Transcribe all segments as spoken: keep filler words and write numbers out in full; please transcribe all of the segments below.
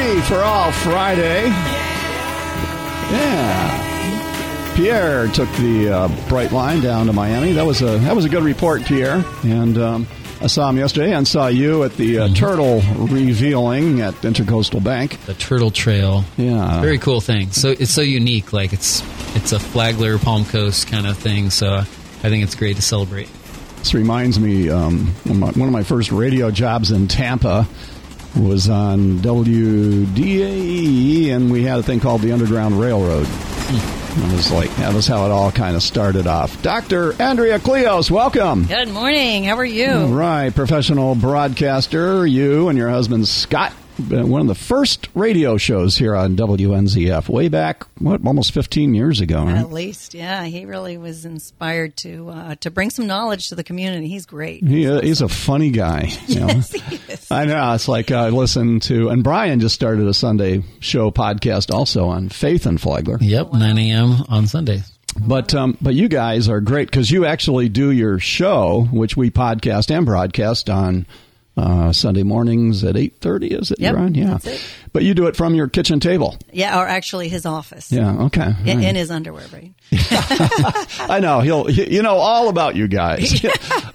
Free for all Friday. Yeah. Pierre took the uh, bright line down to Miami. That was a that was a good report, Pierre. And um, I saw him yesterday and saw you at the uh, mm-hmm. turtle revealing at Intracoastal Bank. The turtle trail. Yeah. Very cool thing. So it's so unique. Like it's it's a Flagler Palm Coast kind of thing. So I think it's great to celebrate. This reminds me, um, one of my first radio jobs in Tampa was on W D A E, and we had a thing called the Underground Railroad. It was like, that was how it all kind of started off. Doctor Andrea Klios, welcome. Good morning. How are you? All right. Professional broadcaster, you and your husband, Scott. One of the first radio shows here on W N Z F way back, what, almost fifteen years ago. Right? At least, yeah. He really was inspired to uh, to bring some knowledge to the community. He's great. He, he's, he's awesome. A funny guy. You know? Yes, he is. I know. It's like I uh, listened to, and Brian just started a Sunday show podcast also on Faith and Flagler. Yep, oh, wow. nine a.m. on Sundays. But um, but you guys are great because you actually do your show, which we podcast and broadcast on Uh, Sunday mornings at eight thirty, is it, yep, Ron? Yeah. It. But you do it from your kitchen table. Yeah, or actually his office. Yeah, okay. In, right. in his underwear, right? I know. He'll, you know all about you guys.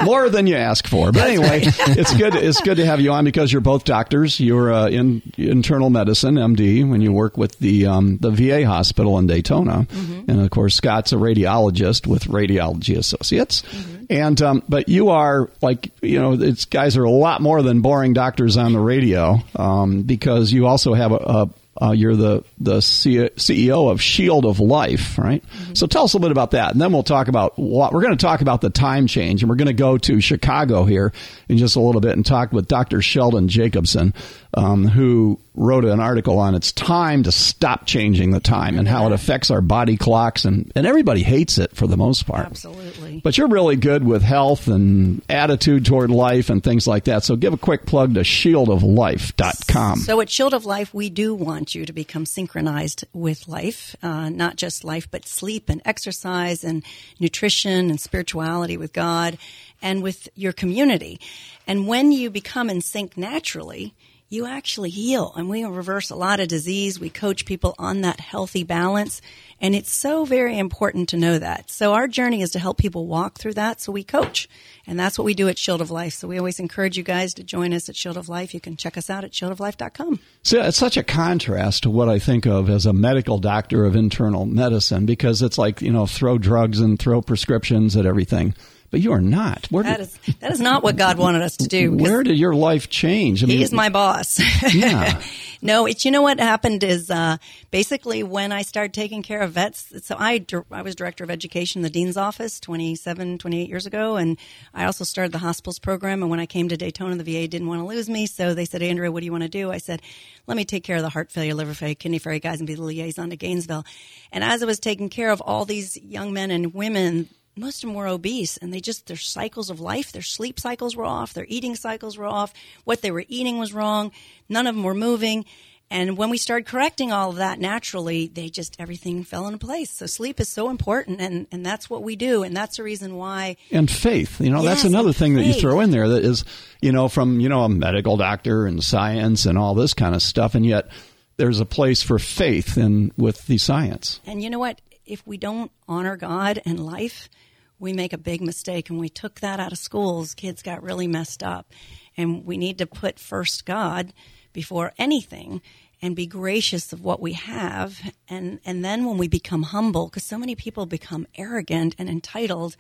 More than you ask for. But anyway, it's good It's good to have you on because you're both doctors. You're uh, in internal medicine, M D, when you work with the um, the V A hospital in Daytona. Mm-hmm. And, of course, Scott's a radiologist with Radiology Associates. Mm-hmm. And um, but you are like, you know, it's guys are a lot more than boring doctors on the radio um, because you also have a, a uh, you're the the C- CEO of Shield of Life. Right. Mm-hmm. So tell us a bit about that. And then we'll talk about what we're going to talk about the time change. And we're going to go to Chicago here in just a little bit and talk with Doctor Sheldon Jacobson, um, who wrote an article on it's time to stop changing the time and how it affects our body clocks. And, and everybody hates it for the most part. Absolutely. But you're really good with health and attitude toward life and things like that. So give a quick plug to shield of life dot com. So at Shield of Life, we do want you to become synchronized with life, uh, not just life, but sleep and exercise and nutrition and spirituality with God and with your community. And when you become in sync naturally, you actually heal, and we reverse a lot of disease. We coach people on that healthy balance, and it's so very important to know that. So our journey is to help people walk through that, so we coach, and that's what we do at Shield of Life. So we always encourage you guys to join us at Shield of Life. You can check us out at shield of life dot com. So it's such a contrast to what I think of as a medical doctor of internal medicine, because it's like, you know, throw drugs and throw prescriptions at everything. But you are not. Where that, did, is, that is not what God wanted us to do. Where did your life change? I mean, he is my boss. Yeah. No, it's, you know what happened is uh, basically when I started taking care of vets, so I, I was director of education in the dean's office twenty-seven, twenty-eight years ago, and I also started the hospitals program, and when I came to Daytona, the V A didn't want to lose me, so they said, Andrea, what do you want to do? I said, let me take care of the heart failure, liver failure, kidney failure guys and be the liaison to Gainesville. And as I was taking care of all these young men and women, most of them were obese, and they just, their cycles of life, their sleep cycles were off, their eating cycles were off, what they were eating was wrong, none of them were moving. And when we started correcting all of that naturally, they just, everything fell into place. So sleep is so important, and, and that's what we do, and that's the reason why. And faith, you know, yes, that's another thing faith. That you throw in there that is, you know, from, you know, a medical doctor and science and all this kind of stuff, and yet there's a place for faith in with the science. And you know what? If we don't honor God and life, we make a big mistake, and we took that out of schools. Kids got really messed up, and we need to put first God before anything and be gracious of what we have. And, and then when we become humble, because so many people become arrogant and entitled,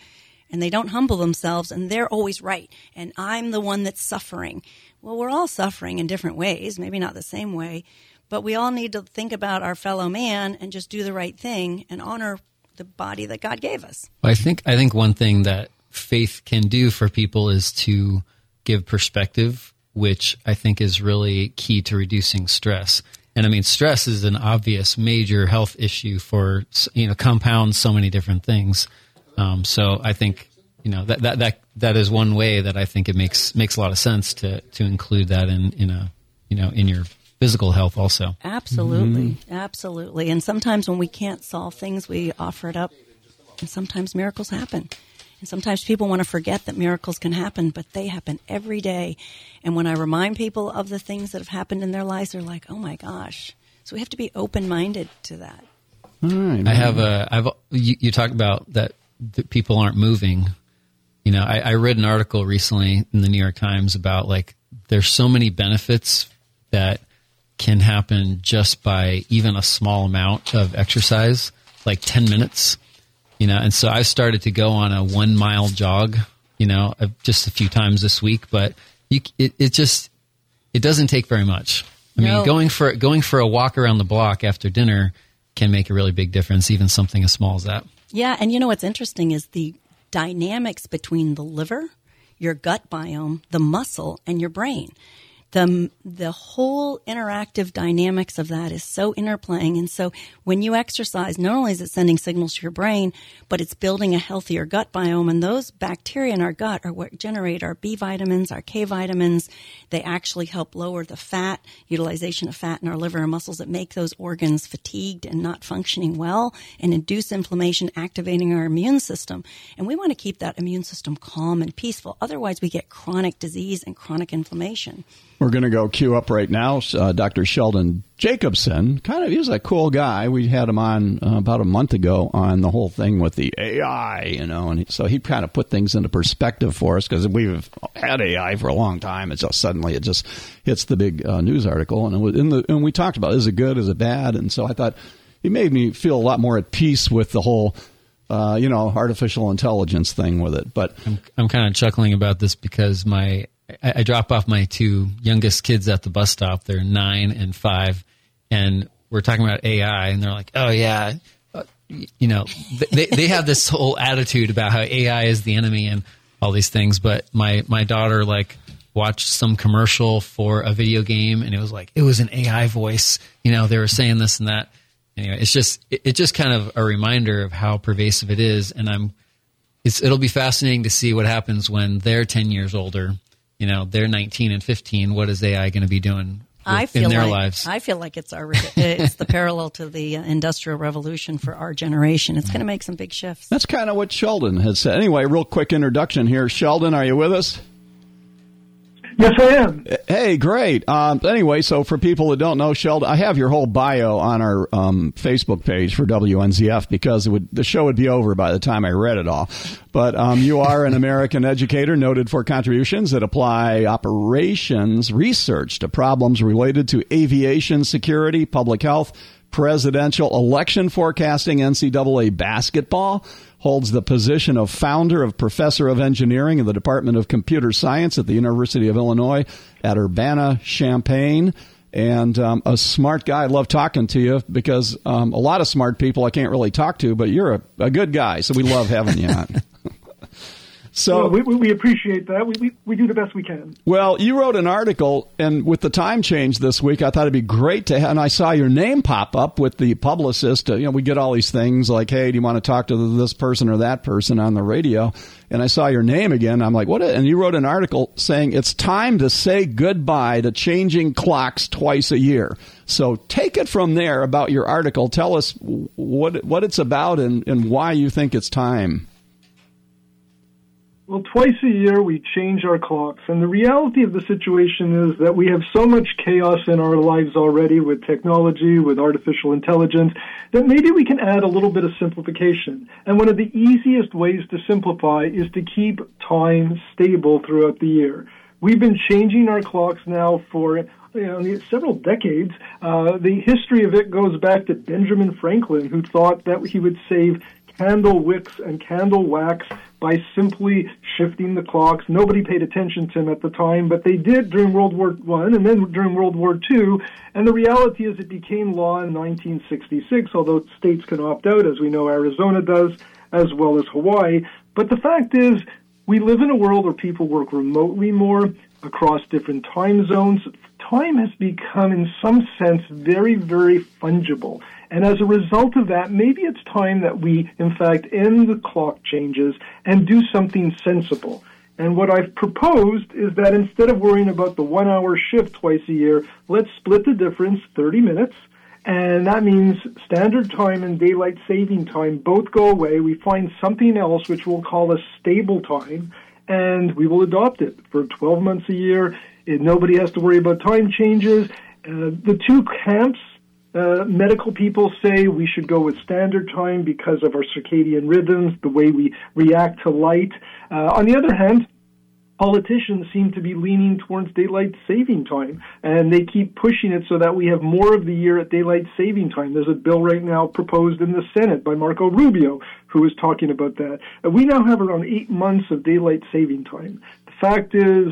and they don't humble themselves, and they're always right, and I'm the one that's suffering. Well, we're all suffering in different ways, maybe not the same way, but we all need to think about our fellow man and just do the right thing and honor the body that God gave us. Well, I think I think one thing that faith can do for people is to give perspective, which I think is really key to reducing stress. And I mean, stress is an obvious major health issue for, you know, compounds so many different things. Um, so I think, you know, that, that that that is one way that I think it makes makes a lot of sense to to include that in in a you know in your physical health also. Absolutely. Mm-hmm. Absolutely. And sometimes when we can't solve things, we offer it up, and sometimes miracles happen. And sometimes people want to forget that miracles can happen, but they happen every day. And when I remind people of the things that have happened in their lives, they're like, oh, my gosh. So we have to be open-minded to that. All right. I have a, I've, you, you talk about that, that people aren't moving. You know, I, I read an article recently in the New York Times about, like, there's so many benefits that can happen just by even a small amount of exercise, like ten minutes, you know. And so I've started to go on a one mile jog, you know, just a few times this week, but you, it, it just, it doesn't take very much. I no. mean, going for, going for a walk around the block after dinner can make a really big difference, even something as small as that. Yeah. And you know, what's interesting is the dynamics between the liver, your gut biome, the muscle, and your brain. The the whole interactive dynamics of that is so interplaying. And so when you exercise, not only is it sending signals to your brain, but it's building a healthier gut biome. And those bacteria in our gut are what generate our B vitamins, our K vitamins. They actually help lower the fat, utilization of fat in our liver and muscles that make those organs fatigued and not functioning well and induce inflammation, activating our immune system. And we want to keep that immune system calm and peaceful. Otherwise, we get chronic disease and chronic inflammation. We're going to go queue up right now, uh, Doctor Sheldon Jacobson. Kind of, he was a cool guy. We had him on uh, about a month ago on the whole thing with the A I, you know, and so he kind of put things into perspective for us because we've had A I for a long time. It's just suddenly it just hits the big uh, news article, and it was in the, and we talked about, is it good, is it bad, and so I thought he made me feel a lot more at peace with the whole uh, you know, artificial intelligence thing with it. But I'm, I'm kind of chuckling about this because my. I drop off my two youngest kids at the bus stop. They're nine and five, and we're talking about A I, and they're like, oh, yeah. You know, they they have this whole attitude about how A I is the enemy and all these things. But my, my daughter, like, watched some commercial for a video game, and it was like, it was an A I voice. You know, they were saying this and that. Anyway, it's just it, it's just kind of a reminder of how pervasive it is, and I'm it's it'll be fascinating to see what happens when they're ten years older. You know, they're nineteen and fifteen. What is A I going to be doing with, I feel in their like, lives? I feel like it's our it's the parallel to the Industrial Revolution for our generation. It's going to make some big shifts. That's kind of what Sheldon had said. Anyway, real quick introduction here. Sheldon, are you with us? Yes, I am. Hey, great. Um, anyway, so for people that don't know, Sheldon, I have your whole bio on our um, Facebook page for W N Z F because it would, the show would be over by the time I read it all. But um, you are an American educator noted for contributions that apply operations research to problems related to aviation security, public health, presidential election forecasting, N C double A basketball. Holds the position of founder of professor of engineering in the Department of Computer Science at the University of Illinois at Urbana-Champaign. And um, a smart guy. I love talking to you because um, a lot of smart people I can't really talk to, but you're a, a good guy, so we love having you on. So well, we, we appreciate that. We, we we do the best we can. Well, you wrote an article, and with the time change this week, I thought it'd be great to have, and I saw your name pop up with the publicist. You know, we get all these things like, hey, do you want to talk to this person or that person on the radio? And I saw your name again. I'm like, what? And you wrote an article saying it's time to say goodbye to changing clocks twice a year. So take it from there about your article. Tell us what what it's about and, and why you think it's time. Well, twice a year we change our clocks, and the reality of the situation is that we have so much chaos in our lives already with technology, with artificial intelligence, that maybe we can add a little bit of simplification. And one of the easiest ways to simplify is to keep time stable throughout the year. We've been changing our clocks now for you know, several decades. Uh, the history of it goes back to Benjamin Franklin, who thought that he would save candle wicks and candle wax by simply shifting the clocks. Nobody paid attention to him at the time, but they did during World War One and then during World War Two. And the reality is it became law in nineteen sixty-six, although states can opt out, as we know Arizona does, as well as Hawaii. But the fact is we live in a world where people work remotely more across different time zones. Time has become, in some sense, very, very fungible. And as a result of that, maybe it's time that we, in fact, end the clock changes and do something sensible. And what I've proposed is that instead of worrying about the one-hour shift twice a year, let's split the difference thirty minutes And that means standard time and daylight saving time both go away. We find something else which we'll call a stable time, and we will adopt it for twelve months a year. Nobody has to worry about time changes. Uh, the two camps, uh, medical people say we should go with standard time because of our circadian rhythms, the way we react to light. Uh, on the other hand, politicians seem to be leaning towards daylight saving time, and they keep pushing it so that we have more of the year at daylight saving time. There's a bill right now proposed in the Senate by Marco Rubio, who is talking about that. We now have around eight months of daylight saving time. The fact is,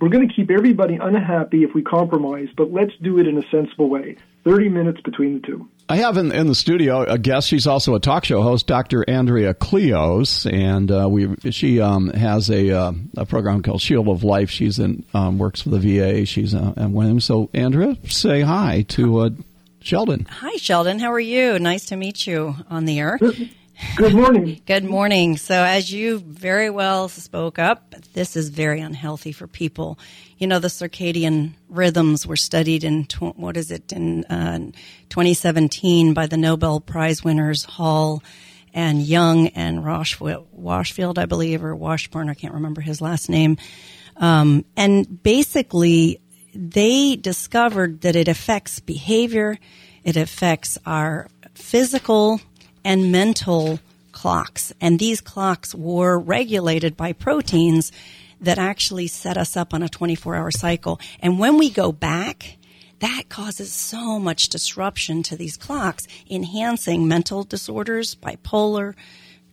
we're going to keep everybody unhappy if we compromise, but let's do it in a sensible way. thirty minutes between the two. I have in, in the studio a guest. She's also a talk show host, Doctor Andrea Klios, and uh, we she um, has a, uh, a program called Shield of Life. She's in um, works for the V A. She's uh, at Williams. So, Andrea, say hi to uh, Sheldon. Hi, Sheldon. How are you? Nice to meet you on the air. Good morning. Good morning. So as you very well spoke up, this is very unhealthy for people. You know, the circadian rhythms were studied in, tw- what is it, in uh, twenty seventeen by the Nobel Prize winners Hall and Young and Rosh- Washfield, I believe, or Washburn, I can't remember his last name. Um, and basically, they discovered that it affects behavior, it affects our physical and mental clocks. And these clocks were regulated by proteins that actually set us up on a twenty-four hour cycle. And when we go back, that causes so much disruption to these clocks, enhancing mental disorders, bipolar,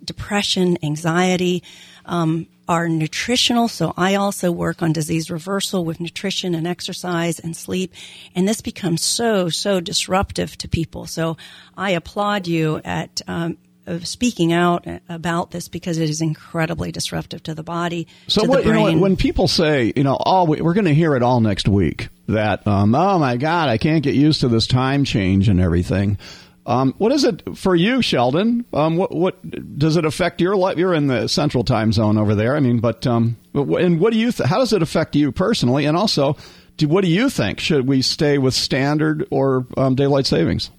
depression, anxiety, um, our nutritional. So I also work on disease reversal with nutrition and exercise and sleep. And this becomes so, so disruptive to people. So I applaud you at um, speaking out about this because it is incredibly disruptive to the body, so to what, the brain. You know, when people say, you know, oh, we're going to hear it all next week, that, um, oh, my God, I can't get used to this time change and everything. Um, what is it for you, Sheldon? Um, what, what does it affect your life? You're in the central time zone over there. I mean, but um, and what do you? Th- how does it affect you personally? And also, do, what do you think? Should we stay with standard or um, daylight savings?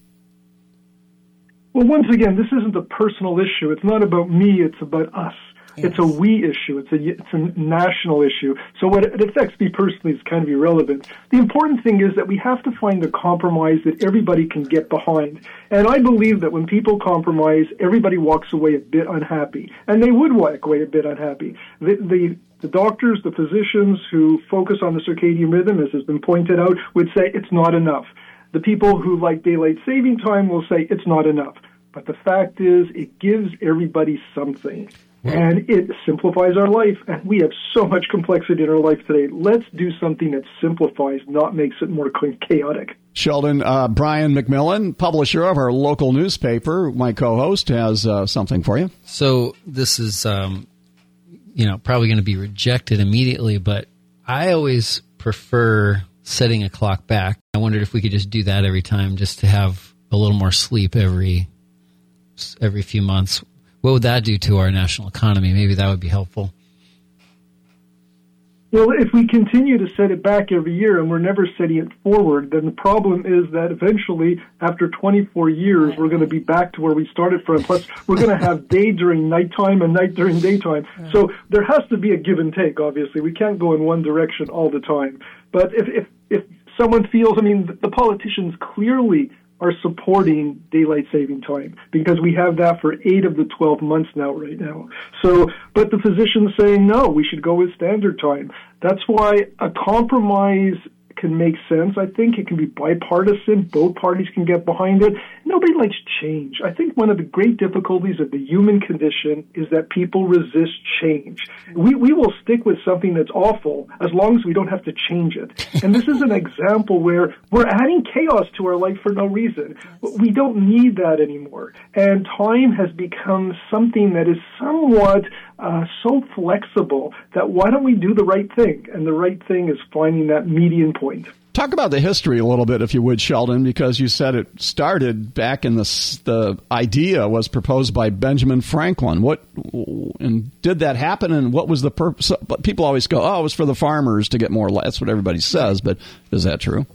Well, once again, this isn't a personal issue. It's not about me. It's about us. Yes. It's a we issue. It's a it's a national issue. So what it affects me personally is kind of irrelevant. The important thing is that we have to find a compromise that everybody can get behind. And I believe that when people compromise, everybody walks away a bit unhappy. And they would walk away a bit unhappy. The, the, the doctors, the physicians who focus on the circadian rhythm, as has been pointed out, would say it's not enough. The people who like daylight saving time will say it's not enough. But the fact is, it gives everybody something. And it simplifies our life. And we have so much complexity in our life today. Let's do something that simplifies, not makes it more chaotic. Sheldon, uh, Brian McMillan, publisher of our local newspaper, my co-host, has uh, something for you. So this is, um, you know, probably going to be rejected immediately, but I always prefer setting a clock back. I wondered if we could just do that every time, just to have a little more sleep every every few months. What would that do to our national economy? Maybe that would be helpful. Well, if we continue to set it back every year and we're never setting it forward, then the problem is that eventually, after twenty-four years, we're going to be back to where we started from. Plus, we're going to have day during nighttime and night during daytime. Yeah. So there has to be a give and take, obviously. We can't go in one direction all the time. But if, if, if someone feels, I mean, the politicians clearly are supporting daylight saving time because we have that for eight of the twelve months now, right now. So, but the physicians saying, no, we should go with standard time. That's why a compromise can make sense. I think it can be bipartisan. Both parties can get behind it. Nobody likes change. I think one of the great difficulties of the human condition is that people resist change. We we will stick with something that's awful as long as we don't have to change it. And this is an example where we're adding chaos to our life for no reason. We don't need that anymore. And time has become something that is somewhat uh, so flexible that why don't we do the right thing? And the right thing is finding that median point. Talk about the history a little bit, if you would, Sheldon, because you said it started back in the the idea was proposed by Benjamin Franklin. What and did that happen, and what was the purpose? But people always go, "Oh, it was for the farmers to get more." That's what everybody says, but is that true?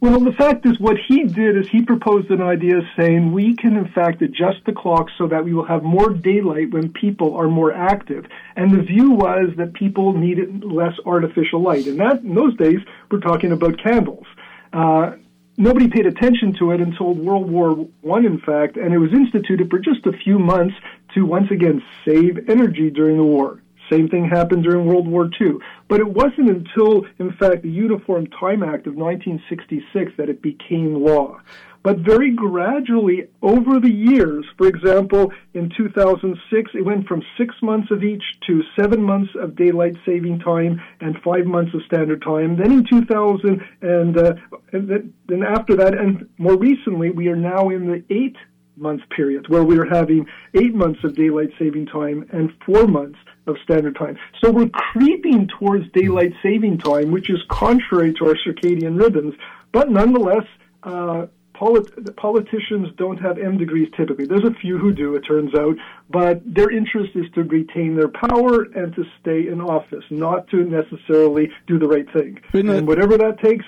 Well, the fact is what he did is he proposed an idea saying we can, in fact, adjust the clock so that we will have more daylight when people are more active. And the view was that people needed less artificial light. And that in those days, we're talking about candles. Uh, nobody paid attention to it until World War One, in fact, and it was instituted for just a few months to, once again, save energy during the war. Same thing happened during World War Two. But it wasn't until, in fact, the Uniform Time Act of nineteen sixty-six that it became law. But very gradually over the years, for example, in two thousand six, it went from six months of each to seven months of daylight saving time and five months of standard time. Then in two thousand, and, uh, and th- then after that, and more recently, we are now in the eight month period where we are having eight months of daylight saving time and four months of standard time. So we're creeping towards daylight saving time, which is contrary to our circadian rhythms. But nonetheless, uh, polit- politicians don't have M degrees typically. There's a few who do, it turns out, but their interest is to retain their power and to stay in office, not to necessarily do the right thing. Isn't and it- whatever that takes,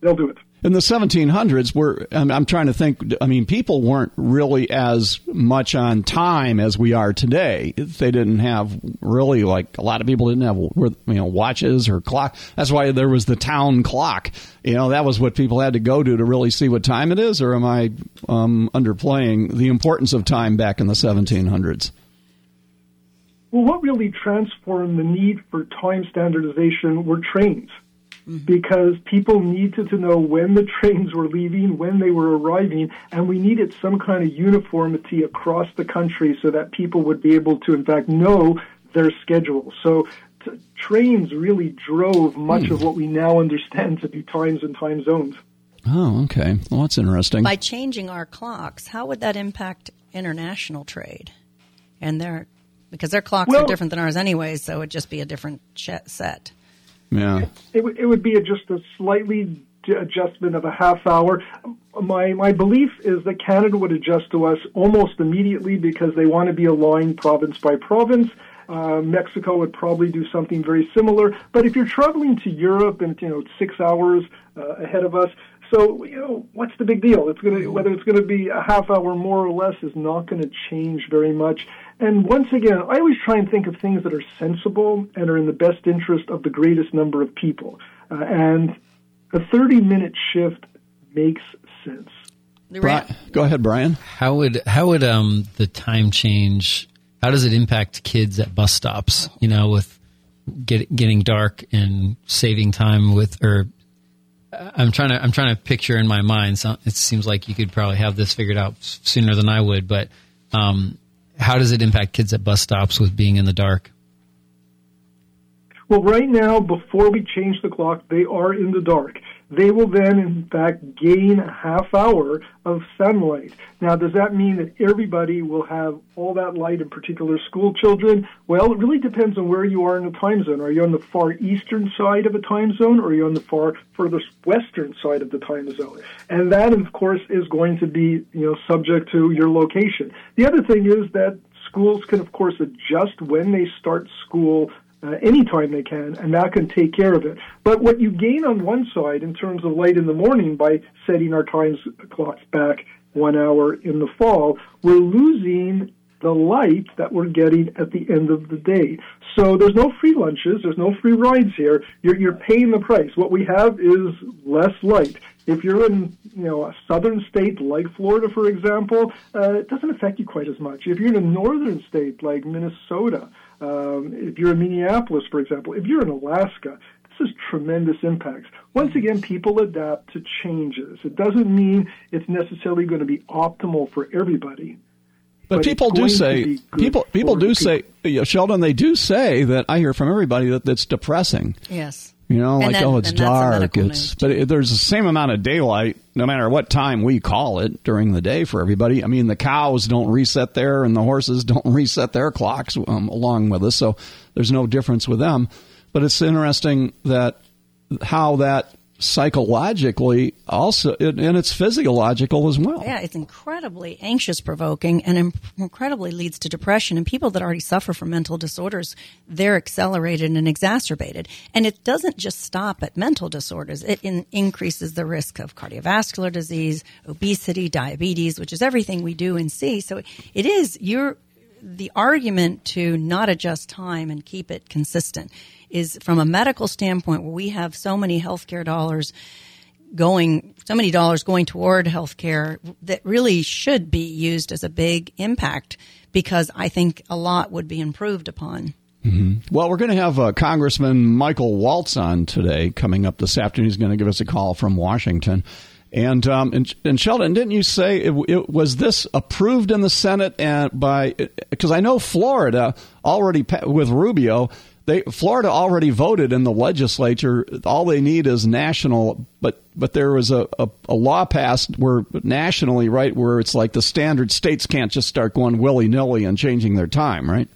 they'll do it. In the seventeen hundreds, we're, I'm, I'm trying to think, I mean, people weren't really as much on time as we are today. They didn't have really, like, a lot of people didn't have, you know, watches or clock. That's why there was the town clock. You know, that was what people had to go to to really see what time it is, or am I um, underplaying the importance of time back in the seventeen hundreds? Well, what really transformed the need for time standardization were trains. Because people needed to know when the trains were leaving, when they were arriving, and we needed some kind of uniformity across the country so that people would be able to, in fact, know their schedule. So t- trains really drove much hmm. of what we now understand to be times and time zones. Oh, okay. Well, that's interesting. By changing our clocks, how would that impact international trade? And their, because their clocks well, are different than ours anyway, so it would just be a different ch- set. Yeah, it, it would be a, just a slightly adjustment of a half hour. My my belief is that Canada would adjust to us almost immediately because they want to be aligned province by province. Uh, Mexico would probably do something very similar. But if you're traveling to Europe and, you know, six hours uh, ahead of us, so, you know, what's the big deal? It's going to, whether it's going to be a half hour more or less is not going to change very much. And once again, I always try and think of things that are sensible and are in the best interest of the greatest number of people. Uh, and a thirty-minute shift makes sense. Brian, go ahead, Brian. How would how would um, the time change? How does it impact kids at bus stops? You know, with get, getting dark and saving time with, or I'm trying to I'm trying to picture in my mind. So it seems like you could probably have this figured out sooner than I would, but. Um, How does it impact kids at bus stops with being in the dark? Well, right now, before we change the clock, they are in the dark. They will then, in fact, gain a half hour of sunlight. Now, does that mean that everybody will have all that light, in particular school children? Well, it really depends on where you are in the time zone. Are you on the far eastern side of a time zone, or are you on the far furthest western side of the time zone? And that, of course, is going to be, you know, subject to your location. The other thing is that schools can, of course, adjust when they start school Uh, anytime they can, and that can take care of it. But what you gain on one side in terms of light in the morning by setting our time clocks back one hour in the fall, we're losing the light that we're getting at the end of the day. So there's no free lunches, there's no free rides here. You're, you're paying the price. What we have is less light. If you're in, you know, a southern state like Florida, for example, uh, it doesn't affect you quite as much. If you're in a northern state like Minnesota, Um, if you're in Minneapolis, for example, if you're in Alaska, this is tremendous impacts. Once again, people adapt to changes. It doesn't mean it's necessarily going to be optimal for everybody. But, but people do say, people people do people. say, you know, Sheldon, they do say that I hear from everybody that that's depressing. Yes. You know, and like, then, oh, it's dark. It's But it, there's the same amount of daylight, no matter what time we call it during the day for everybody. I mean, the cows don't reset their and the horses don't reset their clocks um, along with us. So there's no difference with them. But it's interesting that how that psychologically also, and it's physiological as well. Yeah, it's incredibly anxious-provoking and imp- incredibly leads to depression. And people that already suffer from mental disorders, they're accelerated and exacerbated. And it doesn't just stop at mental disorders. It in- increases the risk of cardiovascular disease, obesity, diabetes, which is everything we do and see. So it is your the argument to not adjust time and keep it consistent is from a medical standpoint where we have so many healthcare dollars going, so many dollars going toward healthcare that really should be used as a big impact because I think a lot would be improved upon. Mm-hmm. Well, we're going to have uh, Congressman Michael Waltz on today coming up this afternoon. He's going to give us a call from Washington. And, um, and and Sheldon, didn't you say it, it was this approved in the Senate and by because I know Florida already with Rubio. They Florida already voted in the legislature. All they need is national. But but there was a, a, a law passed where nationally, right, where it's like the standard states can't just start going willy nilly and changing their time. Right.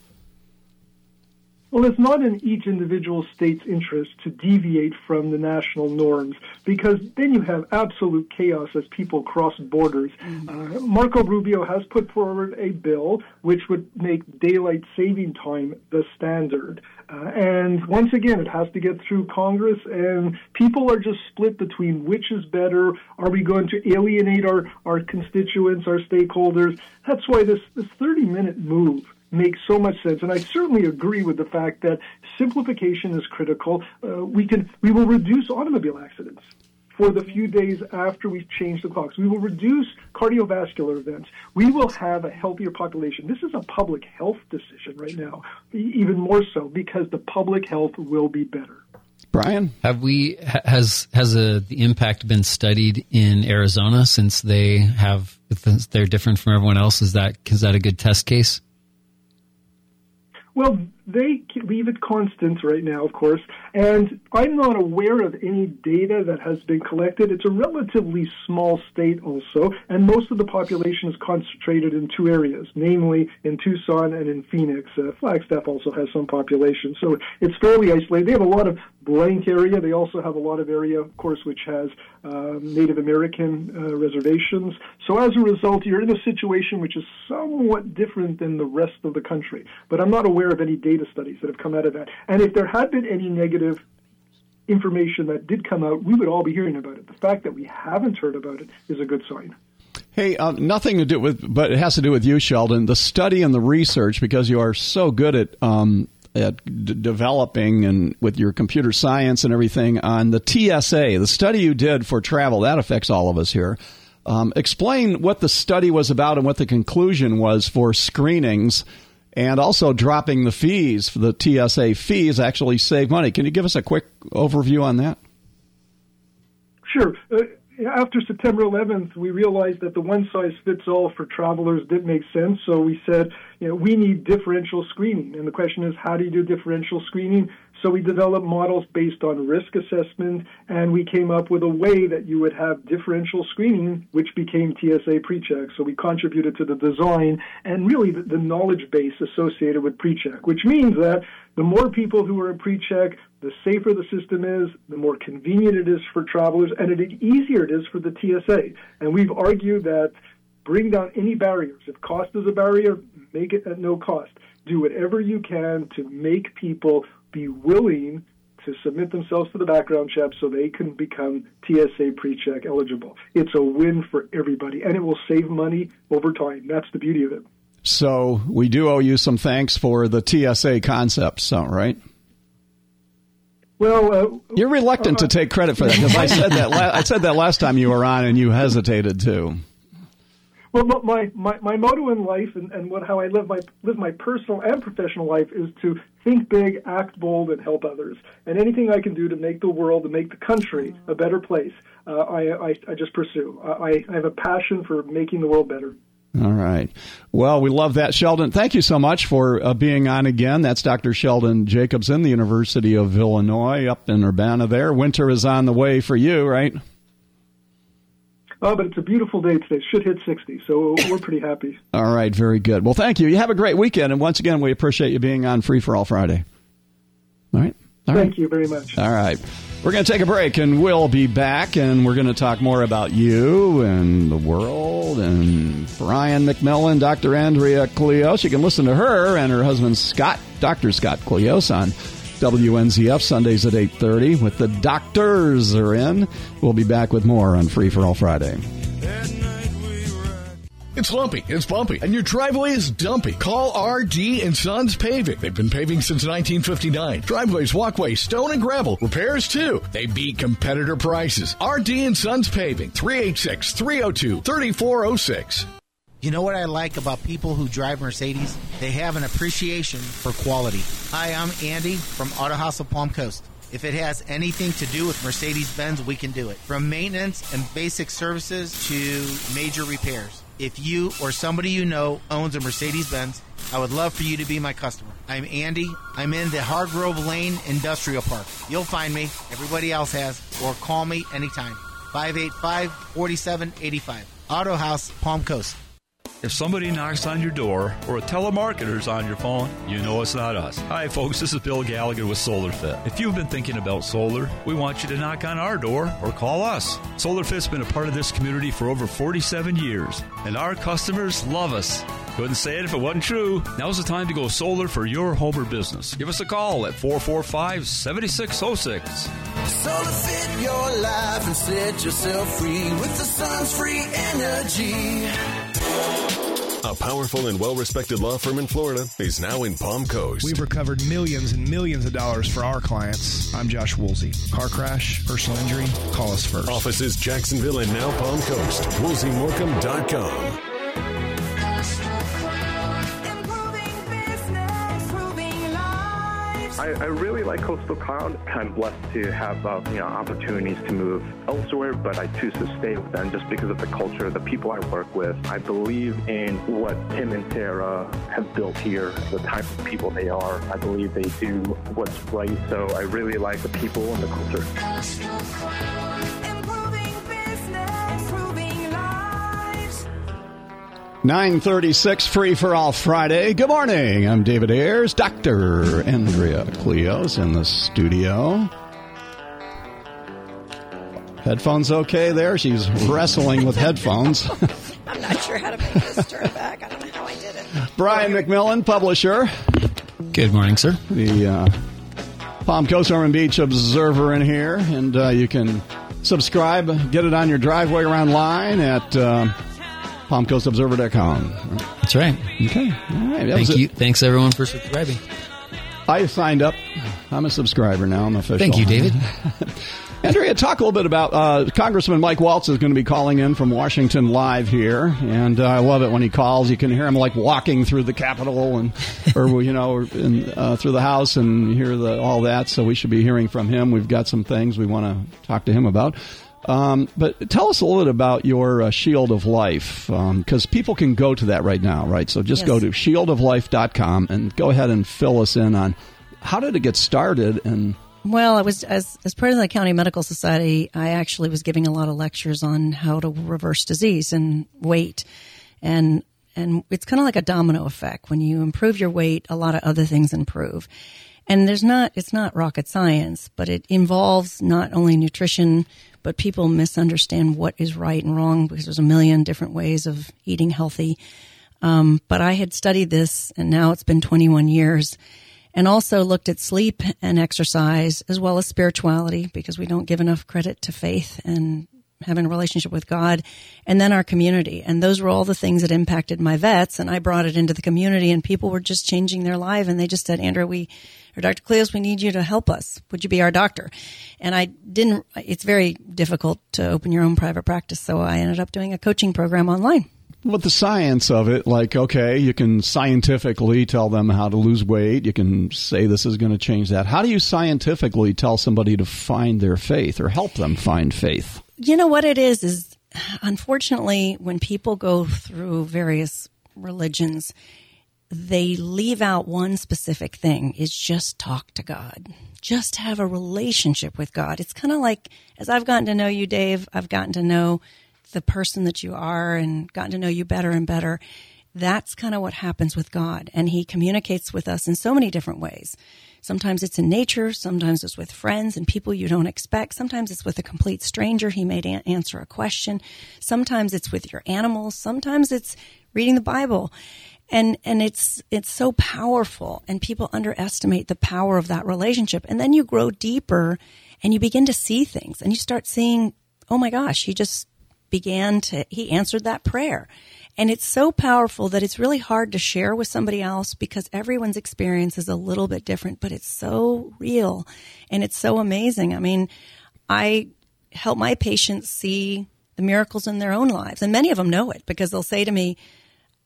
Well, it's not in each individual state's interest to deviate from the national norms, because then you have absolute chaos as people cross borders. Uh, Marco Rubio has put forward a bill which would make daylight saving time the standard. Uh, and once again, it has to get through Congress, and people are just split between which is better. Are we going to alienate our, our constituents, our stakeholders? That's why this, this thirty-minute move makes so much sense. And I certainly agree with the fact that simplification is critical. Uh, we can, we will reduce automobile accidents for the few days after we change the clocks. We will reduce cardiovascular events. We will have a healthier population. This is a public health decision right now, even more so because the public health will be better. Brian, have we has has a, the impact been studied in Arizona since they have they're different from everyone else? Is that is that a good test case? Well, they leave it constant right now, of course, and I'm not aware of any data that has been collected. It's a relatively small state also, and most of the population is concentrated in two areas, namely in Tucson and in Phoenix. Uh, Flagstaff also has some population, so it's fairly isolated. They have a lot of blank area. They also have a lot of area, of course, which has uh, Native American uh, reservations. So as a result, you're in a situation which is somewhat different than the rest of the country. But I'm not aware of any data studies that have come out of that. And if there had been any negative information that did come out, we would all be hearing about it. The fact that we haven't heard about it is a good sign. Hey, uh, nothing to do with, but it has to do with you, Sheldon, the study and the research, because you are so good at um at d- developing and with your computer science and everything on the T S A, the study you did for travel, that affects all of us here. Um, explain what the study was about and what the conclusion was for screenings and also dropping the fees for the T S A fees actually save money. Can you give us a quick overview on that? Sure. Uh- After September eleventh, we realized that the one-size-fits-all for travelers didn't make sense, so we said, you know, we need differential screening. And the question is, how do you do differential screening? So we developed models based on risk assessment, and we came up with a way that you would have differential screening, which became T S A PreCheck. So we contributed to the design and really the, the knowledge base associated with PreCheck, which means that the more people who are in PreCheck, the safer the system is, the more convenient it is for travelers, and the easier it is for the T S A. And we've argued that bring down any barriers. If cost is a barrier, make it at no cost. Do whatever you can to make people be willing to submit themselves to the background check so they can become T S A PreCheck eligible. It's a win for everybody, and it will save money over time. That's the beauty of it. So we do owe you some thanks for the T S A concept, so, right? Well, uh, you're reluctant uh, to take credit for that because I said that la- I said that last time you were on, and you hesitated too. Well, my my, my motto in life and, and what how I live my live my personal and professional life is to think big, act bold, and help others. And anything I can do to make the world, to make the country a better place, uh, I, I I just pursue. I, I have a passion for making the world better. All right. Well, we love that. Sheldon, thank you so much for uh, being on again. That's Doctor Sheldon Jacobson, the University of Illinois, up in Urbana there. Winter is on the way for you, right? Oh, but it's a beautiful day today. It should hit sixty, so we're pretty happy. All right. Very good. Well, thank you. You have a great weekend. And once again, we appreciate you being on Free for All Friday. All right. All Thank right. you very much. All right. We're going to take a break, and we'll be back, and we're going to talk more about you and the world and Brian McMillan, Doctor Andrea Klios. You can listen to her and her husband, Scott, Doctor Scott Klios, on W N Z F Sundays at eight thirty with The Doctors Are In. We'll be back with more on Free For All Friday. It's lumpy, it's bumpy, and your driveway is dumpy. Call R D and Sons Paving. They've been paving since nineteen fifty-nine. Driveways, walkways, stone and gravel. Repairs, too. They beat competitor prices. R D and Sons Paving, three eight six, three oh two, three four oh six. You know what I like about people who drive Mercedes? They have an appreciation for quality. Hi, I'm Andy from Autohaus Palm Coast. If it has anything to do with Mercedes-Benz, we can do it. From maintenance and basic services to major repairs. If you or somebody you know owns a Mercedes-Benz, I would love for you to be my customer. I'm Andy. I'm in the Hargrove Lane Industrial Park. You'll find me. Everybody else has. Or call me anytime. five eight five, four seven eight five. Autohaus Palm Coast. If somebody knocks on your door or a telemarketer's on your phone, you know it's not us. Hi, folks. This is Bill Gallagher with SolarFit. If you've been thinking about solar, we want you to knock on our door or call us. SolarFit's been a part of this community for over forty-seven years, and our customers love us. Couldn't say it if it wasn't true. Now's the time to go solar for your home or business. Give us a call at four four five, seven six oh six. SolarFit your life and set yourself free with the sun's free energy. A powerful and well-respected law firm in Florida is now in Palm Coast. We've recovered millions and millions of dollars for our clients. I'm Josh Woolsey. Car crash, personal injury, call us first. Offices Jacksonville and now Palm Coast. Woolsey Morecambe dot com. I, I really like Coastal Cloud. I'm blessed to have uh, you know, opportunities to move elsewhere, but I choose to stay with them just because of the culture, the people I work with. I believe in what Tim and Sarah have built here, the type of people they are. I believe they do what's right, so I really like the people and the culture. Coastal Cloud, improving business, improving lives. nine thirty-six, Free for All Friday. Good morning. I'm David Ayers, Doctor Andrea Klios in the studio. Headphones okay there? She's wrestling with headphones. I'm not sure how to make this turn back. I don't know how I did it. Brian McMillan, publisher. Good morning, sir. The uh, Palm Coast Ormond Beach Observer in here. And uh, you can subscribe, get it on your driveway or online at... Uh, Palm Coast Observer dot com. That's right. Okay. All right. That Thank you. It. Thanks, everyone, for subscribing. I signed up. I'm a subscriber now. I'm official. Thank you, David. Andrea, talk a little bit about uh, Congressman Mike Waltz is going to be calling in from Washington live here, and uh, I love it when he calls. You can hear him like walking through the Capitol and, or you know, in, uh, through the House and hear the, all that. So we should be hearing from him. We've got some things we want to talk to him about. Um, but tell us a little bit about your uh, Shield of Life, because um, people can go to that right now, right? So just yes. go to shield of life dot com and go ahead and fill us in on how did it get started. And well, it was as as part of the County Medical Society, I actually was giving a lot of lectures on how to reverse disease and weight, and and it's kind of like a domino effect. When you improve your weight, a lot of other things improve. And there's not it's not rocket science, but it involves not only nutrition, but people misunderstand what is right and wrong because there's a million different ways of eating healthy. Um, but I had studied this, and now it's been twenty-one years, and also looked at sleep and exercise as well as spirituality, because we don't give enough credit to faith and having a relationship with God, and then our community. And those were all the things that impacted my vets, and I brought it into the community, and people were just changing their life, and they just said, Andrew, we... or Doctor Klios, we need you to help us. Would you be our doctor? And I didn't, it's very difficult to open your own private practice, so I ended up doing a coaching program online. But the science of it, like, okay, you can scientifically tell them how to lose weight. You can say this is going to change that. How do you scientifically tell somebody to find their faith or help them find faith? You know what it is, is unfortunately when people go through various religions, they leave out one specific thing, is just talk to God. Just have a relationship with God. It's kind of like, as I've gotten to know you, Dave, I've gotten to know the person that you are and gotten to know you better and better. That's kind of what happens with God, and he communicates with us in so many different ways. Sometimes it's in nature, sometimes it's with friends and people you don't expect, sometimes it's with a complete stranger, he may a- answer a question, sometimes it's with your animals, sometimes it's reading the Bible. And and it's it's so powerful, and people underestimate the power of that relationship. And then you grow deeper and you begin to see things, and you start seeing, oh my gosh, he just began to, he answered that prayer. And it's so powerful that it's really hard to share with somebody else because everyone's experience is a little bit different, but it's so real and it's so amazing. I mean, I help my patients see the miracles in their own lives, and many of them know it because they'll say to me,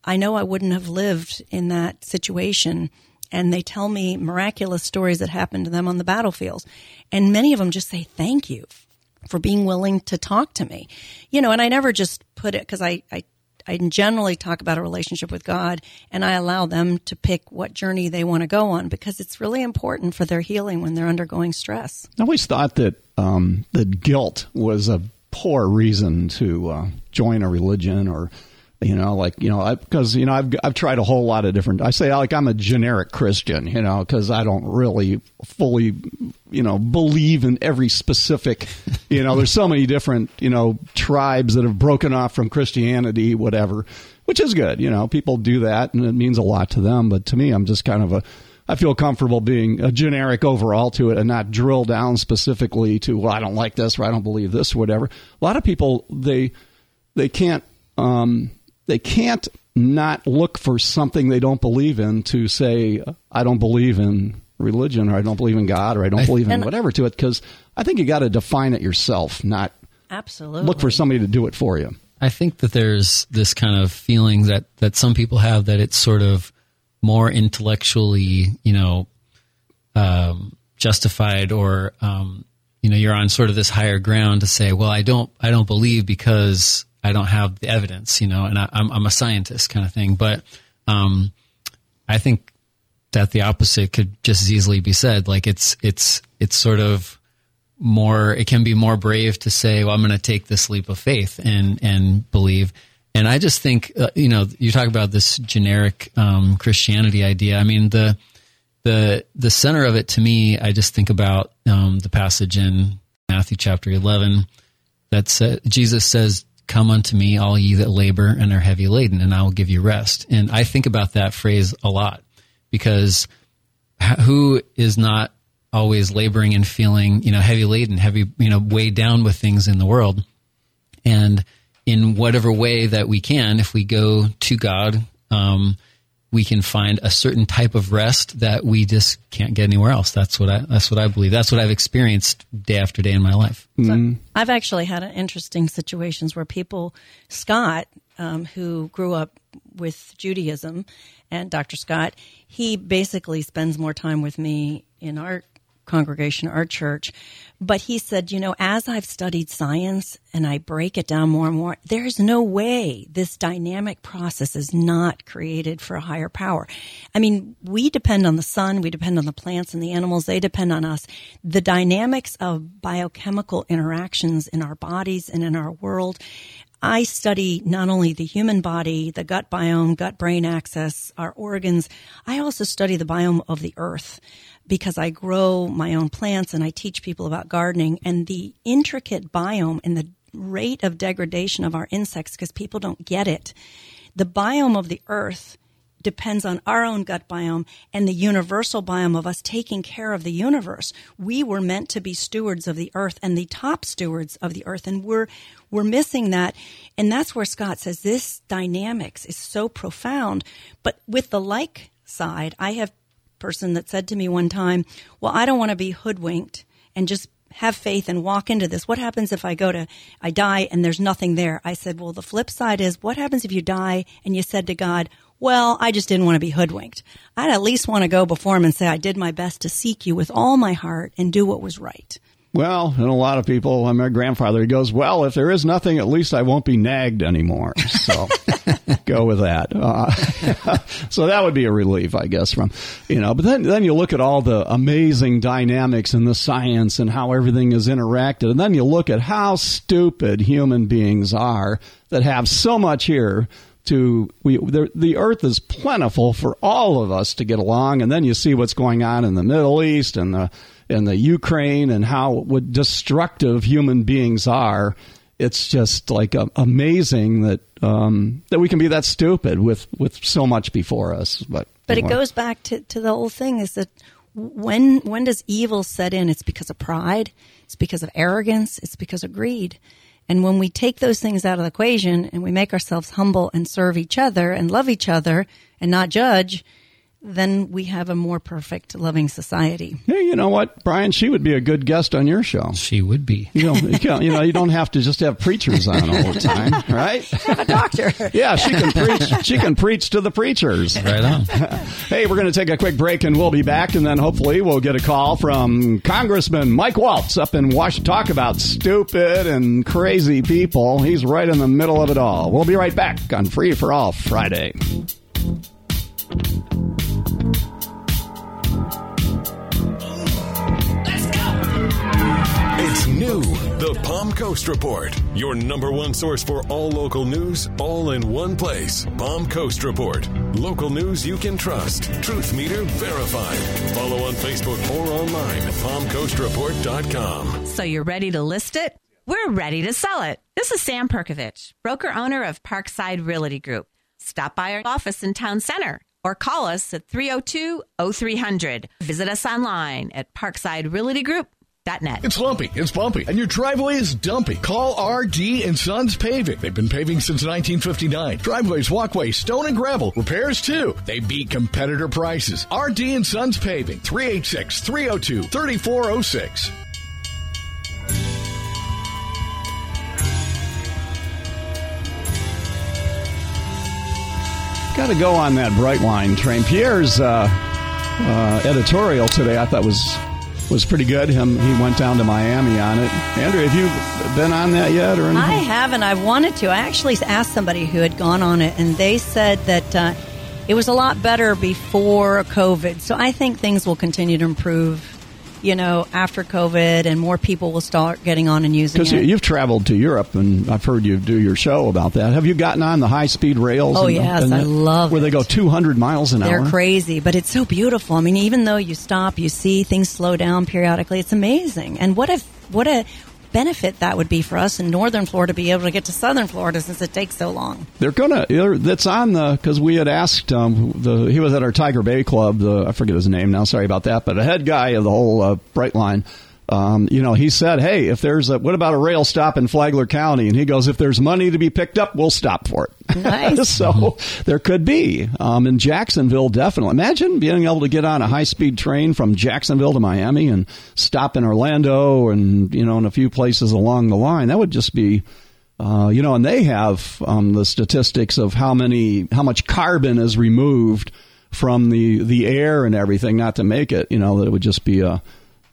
I know I wouldn't have lived in that situation, and they tell me miraculous stories that happened to them on the battlefields. And many of them just say, thank you for being willing to talk to me. You know, and I never just put it, because I, I, I generally talk about a relationship with God, and I allow them to pick what journey they want to go on, because it's really important for their healing when they're undergoing stress. I always thought that, um, that guilt was a poor reason to uh, join a religion, or You know, like, you know, because, you know, I've I've tried a whole lot of different, I say, like, I'm a generic Christian, you know, because I don't really fully, you know, believe in every specific, you know, there's so many different, you know, tribes that have broken off from Christianity, whatever, which is good. You know, people do that and it means a lot to them. But to me, I'm just kind of a, I feel comfortable being a generic overall to it and not drill down specifically to, well, I don't like this, or I don't believe this, or whatever. A lot of people, they, they can't, um, They can't not look for something they don't believe in to say, I don't believe in religion, or I don't believe in God, or I don't believe in whatever to it, because I think you got to define it yourself, not absolutely look for somebody to do it for you. I think that there's this kind of feeling that, that some people have that it's sort of more intellectually, you know, um, justified, or, um, you know, you're on sort of this higher ground to say, well, I don't, I don't believe because I don't have the evidence, you know, and I, I'm, I'm a scientist kind of thing. But um, I think that the opposite could just as easily be said. Like it's it's it's sort of more, it can be more brave to say, well, I'm going to take this leap of faith and and believe. And I just think, uh, you know, you talk about this generic um, Christianity idea. I mean, the the the center of it to me, I just think about um, the passage in Matthew chapter eleven that sa- Jesus says, come unto me, all ye that labor and are heavy laden, and I will give you rest. And I think about that phrase a lot, because who is not always laboring and feeling, you know, heavy laden, heavy, you know, weighed down with things in the world? And in whatever way that we can, if we go to God, um, we can find a certain type of rest that we just can't get anywhere else. That's what I, that's what I believe. That's what I've experienced day after day in my life. Mm. So I've actually had an interesting situations where people, Scott, um, who grew up with Judaism, and Doctor Scott, he basically spends more time with me in our congregation, our church. But he said, you know, as I've studied science and I break it down more and more, there's no way this dynamic process is not created for a higher power. I mean, we depend on the sun, we depend on the plants and the animals, they depend on us. The dynamics of biochemical interactions in our bodies and in our world. I study not only the human body, the gut biome, gut-brain axis, our organs. I also study the biome of the earth, because I grow my own plants and I teach people about gardening and the intricate biome and the rate of degradation of our insects, because people don't get it. The biome of the earth depends on our own gut biome and the universal biome of us taking care of the universe. We were meant to be stewards of the earth and the top stewards of the earth, and we're we're missing that. And that's where Scott says this dynamics is so profound. But with the like side, I have person that said to me one time, well, I don't want to be hoodwinked and just have faith and walk into this. What happens if I go to, I die and there's nothing there? I said, well, the flip side is, what happens if you die and you said to God, well, I just didn't want to be hoodwinked. I'd at least want to go before him and say, I did my best to seek you with all my heart and do what was right. Well, and a lot of people, and my grandfather, he goes, well, if there is nothing, at least I won't be nagged anymore. So go with that. Uh, so that would be a relief, I guess, from, you know, but then, then you look at all the amazing dynamics and the science and how everything is interacted. And then you look at how stupid human beings are that have so much here to we the, the earth is plentiful for all of us to get along. And then you see what's going on in the Middle East and the and the Ukraine and how destructive human beings are. It's just like uh, amazing that um, that we can be that stupid with, with so much before us. But but anyway. It goes back to, to the whole thing is that when when does evil set in? It's because of pride. It's because of arrogance. It's because of greed. And when we take those things out of the equation and we make ourselves humble and serve each other and love each other and not judge, then we have a more perfect, loving society. Hey, you know what, Brian? She would be a good guest on your show. She would be. You know, you know, you don't have to just have preachers on all the time, right? Have a doctor. Yeah, she can preach. She can preach to the preachers. Right on. Hey, we're going to take a quick break, and we'll be back, and then hopefully we'll get a call from Congressman Mike Waltz up in Washington. Talk about stupid and crazy people. He's right in the middle of it all. We'll be right back on Free for All Friday. It's new, the Palm Coast Report, your number one source for all local news, all in one place. Palm Coast Report, local news you can trust, Truth Meter verified. Follow on Facebook or online at palm coast report dot com. So you're ready to list it? We're ready to sell it. This is Sam Perkovich, broker-owner of Parkside Realty Group. Stop by our office in Town Center or call us at three oh two, oh three hundred. Visit us online at Parkside Realty Group. Net. It's lumpy, it's bumpy, and your driveway is dumpy. Call R D and Sons Paving. They've been paving since nineteen fifty-nine. Driveways, walkways, stone and gravel, repairs too. They beat competitor prices. R D and Sons Paving, three eight six, three oh two, three four oh six. Gotta go on that Brightline train. Pierre's uh, uh, editorial today I thought was... was pretty good. Him, he went down to Miami on it. Andrea, have you been on that yet? Or anything? I haven't. I wanted to. I actually asked somebody who had gone on it, and they said that uh, it was a lot better before COVID. So I think things will continue to improve, you know, after COVID, and more people will start getting on and using it. Because you've traveled to Europe, and I've heard you do your show about that. Have you gotten on the high-speed rails? Oh, yes, the, I love it. Where they go two hundred miles an hour. They're crazy, but it's so beautiful. I mean, even though you stop, you see things slow down periodically. It's amazing. And what if, what a benefit that would be for us in northern Florida to be able to get to southern Florida since it takes so long. They're going to, that's on the, because we had asked, um, the, he was at our Tiger Bay Club, the, I forget his name now, sorry about that, but a head guy of the whole uh, Brightline, um, you know, he said, hey, if there's a, what about a rail stop in Flagler County? And he goes, if there's money to be picked up, we'll stop for it. Nice. So there could be. Um, in Jacksonville, definitely. Imagine being able to get on a high-speed train from Jacksonville to Miami and stop in Orlando and, you know, in a few places along the line. That would just be, uh, you know, and they have um, the statistics of how many, how much carbon is removed from the, the air and everything, not to make it, you know, that it would just be a...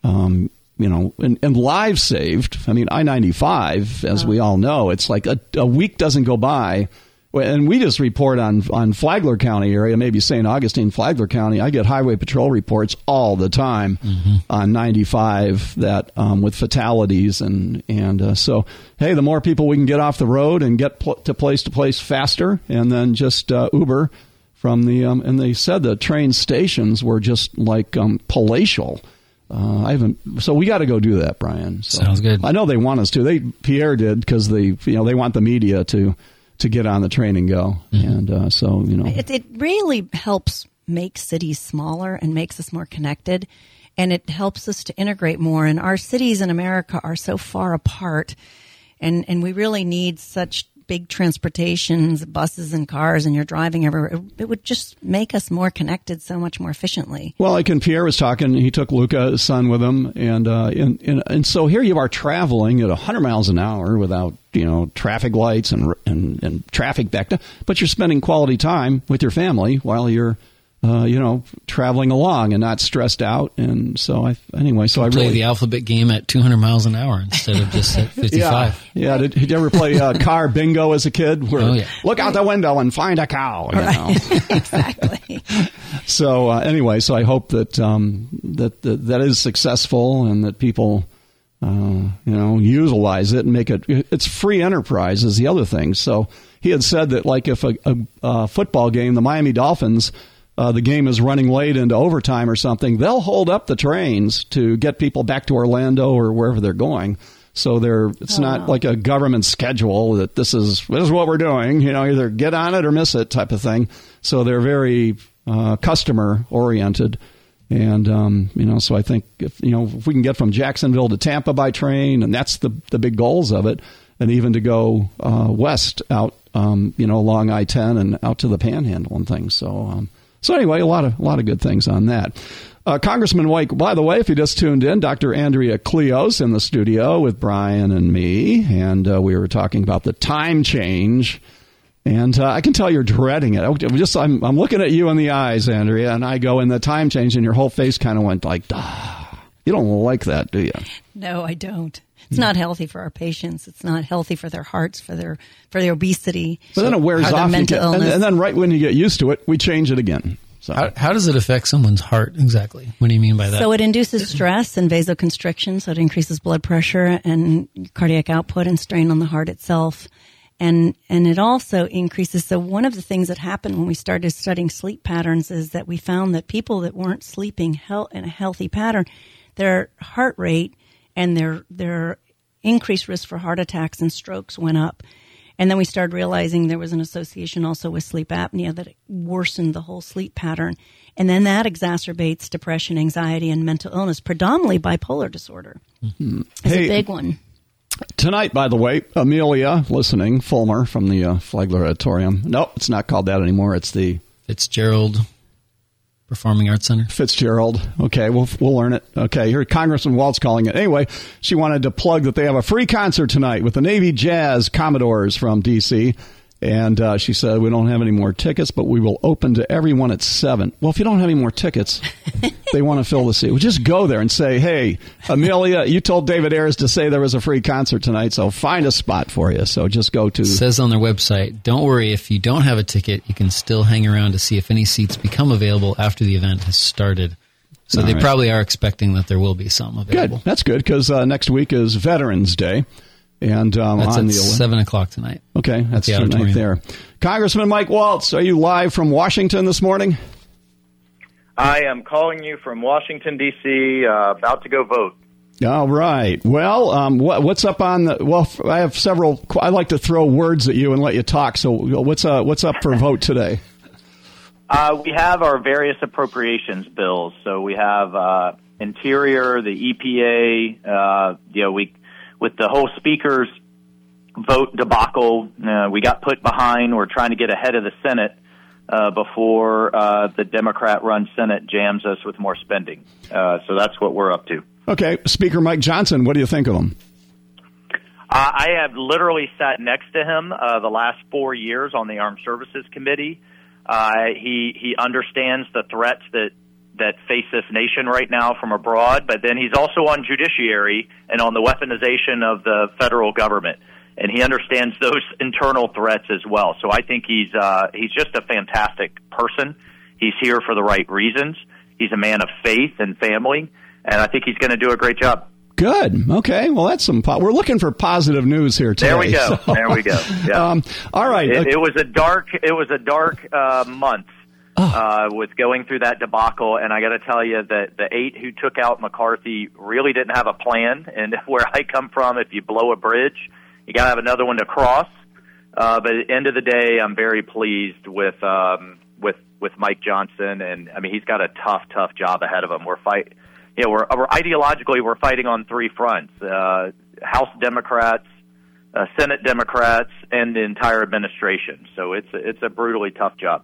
Um, you know, and, and lives saved. I mean, I ninety-five, as wow. we all know, it's like a, a week doesn't go by. And we just report on, on Flagler County area, maybe Saint Augustine, Flagler County. I get highway patrol reports all the time mm-hmm. on ninety-five that um, with fatalities. And, and uh, so, hey, the more people we can get off the road and get pl- to place to place faster, and then just uh, Uber from the um, – and they said the train stations were just like um, palatial. Uh, I haven't, so we got to go do that, Brian. So, sounds good. I know they want us to. They Pierre did because they, you know, they want the media to, to get on the train and go, mm-hmm. and uh, so you know, it, it really helps make cities smaller and makes us more connected, and it helps us to integrate more. And our cities in America are so far apart, and and we really need such big transportations, buses and cars, and you're driving everywhere. It would just make us more connected so much more efficiently. Well, like when Pierre was talking, he took Luca, his son, with him. And, uh, and, and, and so here you are traveling at one hundred miles an hour without, you know, traffic lights and, and, and traffic back down. But you're spending quality time with your family while you're, uh, you know, traveling along and not stressed out. And so I, anyway, so I play really, the alphabet game at two hundred miles an hour instead of just at fifty-five. Yeah. yeah. Did, did you ever play uh, car bingo as a kid? Where, oh, yeah. Look out the window and find a cow. You right. know? Exactly. So uh, anyway, so I hope that, um, that, that that is successful and that people Uh, you know, utilize it and make it. It's free enterprise is the other thing. So he had said that, like, if a, a, a football game, the Miami Dolphins, uh, the game is running late into overtime or something, they'll hold up the trains to get people back to Orlando or wherever they're going. So they're it's oh, not wow. like a government schedule that this is this is what we're doing. You know, either get on it or miss it type of thing. So they're very uh, customer oriented. And, um, you know, so I think, if, you know, if we can get from Jacksonville to Tampa by train, and that's the the big goals of it, and even to go uh, west out, um, you know, along I ten and out to the Panhandle and things. So um, so anyway, a lot of a lot of good things on that. Uh, Congressman White, by the way, if you just tuned in, Doctor Andrea Klios in the studio with Brian and me, and uh, we were talking about the time change. And uh, I can tell you're dreading it. I just, I'm, I'm looking at you in the eyes, Andrea, and I go in the time change, and your whole face kind of went like, ah, you don't like that, do you? No, I don't. It's not healthy for our patients. It's not healthy for their hearts, for their for their obesity. But then it wears off, you get, and, and then right when you get used to it, we change it again. So how, how does it affect someone's heart exactly? What do you mean by that? So it induces stress and vasoconstriction, so it increases blood pressure and cardiac output and strain on the heart itself. And and it also increases. So one of the things that happened when we started studying sleep patterns is that we found that people that weren't sleeping hel- in a healthy pattern, their heart rate and their their increased risk for heart attacks and strokes went up. And then we started realizing there was an association also with sleep apnea that worsened the whole sleep pattern. And then that exacerbates depression, anxiety, and mental illness, predominantly bipolar disorder. Mm-hmm. It's hey. a big one. Tonight, by the way, Amelia, listening, Fulmer from the uh, Flagler Auditorium. No, it's not called that anymore. It's the Fitzgerald Performing Arts Center. Fitzgerald. Okay, we'll we'll learn it. Okay, here Congressman Waltz calling it. Anyway, she wanted to plug that they have a free concert tonight with the Navy Jazz Commodores from D C And uh, she said, we don't have any more tickets, but we will open to everyone at seven. Well, if you don't have any more tickets, they want to fill the seat. Well, just go there and say, hey, Amelia, you told David Ayers to say there was a free concert tonight, so find a spot for you. So just go to. It says on their website, don't worry, if you don't have a ticket, you can still hang around to see if any seats become available after the event has started. So All they right. probably are expecting that there will be some available. Good. That's good, because uh, next week is Veterans Day. And um, that's on at the seven o'clock tonight. Okay, that's the tonight there. Congressman Mike Waltz, are you live from Washington this morning? I am calling you from Washington D C Uh, about to go vote. All right. Well, um, what, what's up on the? Well, I have several. I like to throw words at you and let you talk. So, what's uh, what's up for vote today? Uh, we have our various appropriations bills. So we have uh, Interior, the E P A. Uh, you know, we. With the whole speaker's vote debacle, uh, we got put behind. We're trying to get ahead of the Senate uh, before uh, the Democrat-run Senate jams us with more spending. Uh, so that's what we're up to. Okay. Speaker Mike Johnson, what do you think of him? Uh, I have literally sat next to him uh, the last four years on the Armed Services Committee. Uh, he he understands the threats that that face this nation right now from abroad, but then he's also on judiciary and on the weaponization of the federal government, and he understands those internal threats as well. So I think he's uh, he's just a fantastic person. He's here for the right reasons. He's a man of faith and family, and I think he's going to do a great job. Good. Okay. Well, that's some. Po- We're looking for positive news here today. There we go. So. There we go. Yeah. Um, all right. It, it was a dark. It was a dark uh, month. Uh, with going through that debacle, and I got to tell you that the eight who took out McCarthy really didn't have a plan. And where I come from, if you blow a bridge, you got to have another one to cross. Uh, but at the end of the day, I'm very pleased with um, with with Mike Johnson, and I mean he's got a tough, tough job ahead of him. We're fight, you know, we're, we're ideologically we're fighting on three fronts: uh, House Democrats, uh, Senate Democrats, and the entire administration. So it's it's a brutally tough job.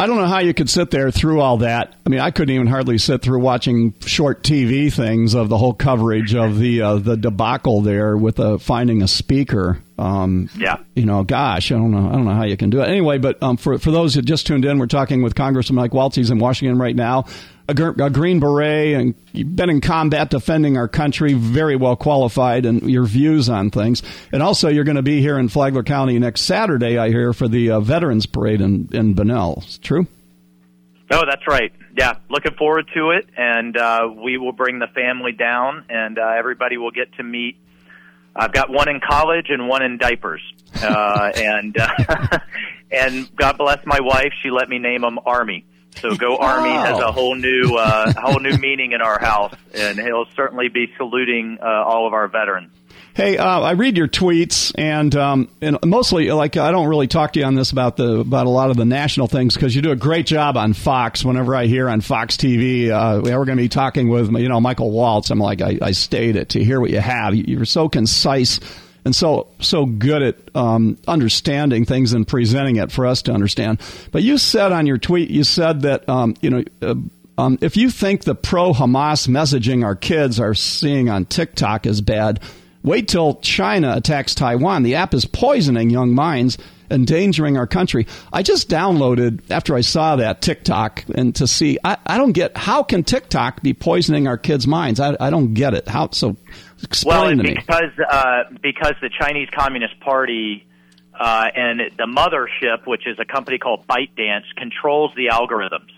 I don't know how you could sit there through all that. I mean, I couldn't even hardly sit through watching short T V things of the whole coverage of the uh, the debacle there with uh, finding a speaker. Um, yeah. You know, gosh, I don't know. I don't know how you can do it. Anyway, but um, for for those who just tuned in, we're talking with Congressman Mike Waltz. He's in Washington right now, a, a Green Beret, and you've been in combat defending our country, very well qualified, and your views on things. And also, you're going to be here in Flagler County next Saturday, I hear, for the uh, Veterans Parade in, in Bunnell. Is it true? No, that's right. Yeah, looking forward to it, and uh, we will bring the family down, and uh, everybody will get to meet. I've got one in college and one in diapers, uh, and uh, and God bless my wife. She let me name them Army. So go Army wow. has a whole new uh, whole new meaning in our house, and he'll certainly be saluting uh, all of our veterans. Hey, uh, I read your tweets, and um, and mostly, like, I don't really talk to you on this about the about a lot of the national things because you do a great job on Fox. Whenever I hear on Fox T V, uh, we're going to be talking with, you know, Michael Waltz. I'm like, I, I stayed it to hear what you have. You're so concise and so so good at um, understanding things and presenting it for us to understand. But you said on your tweet, you said that um, you know. Uh, Um, if you think the pro-Hamas messaging our kids are seeing on TikTok is bad, wait till China attacks Taiwan. The app is poisoning young minds, endangering our country. I just downloaded, after I saw that, TikTok, and to see, I, I don't get, how can TikTok be poisoning our kids' minds? I, I don't get it. How? So explain well, to me. Because, uh, because the Chinese Communist Party uh, and the mothership, which is a company called ByteDance, controls the algorithms.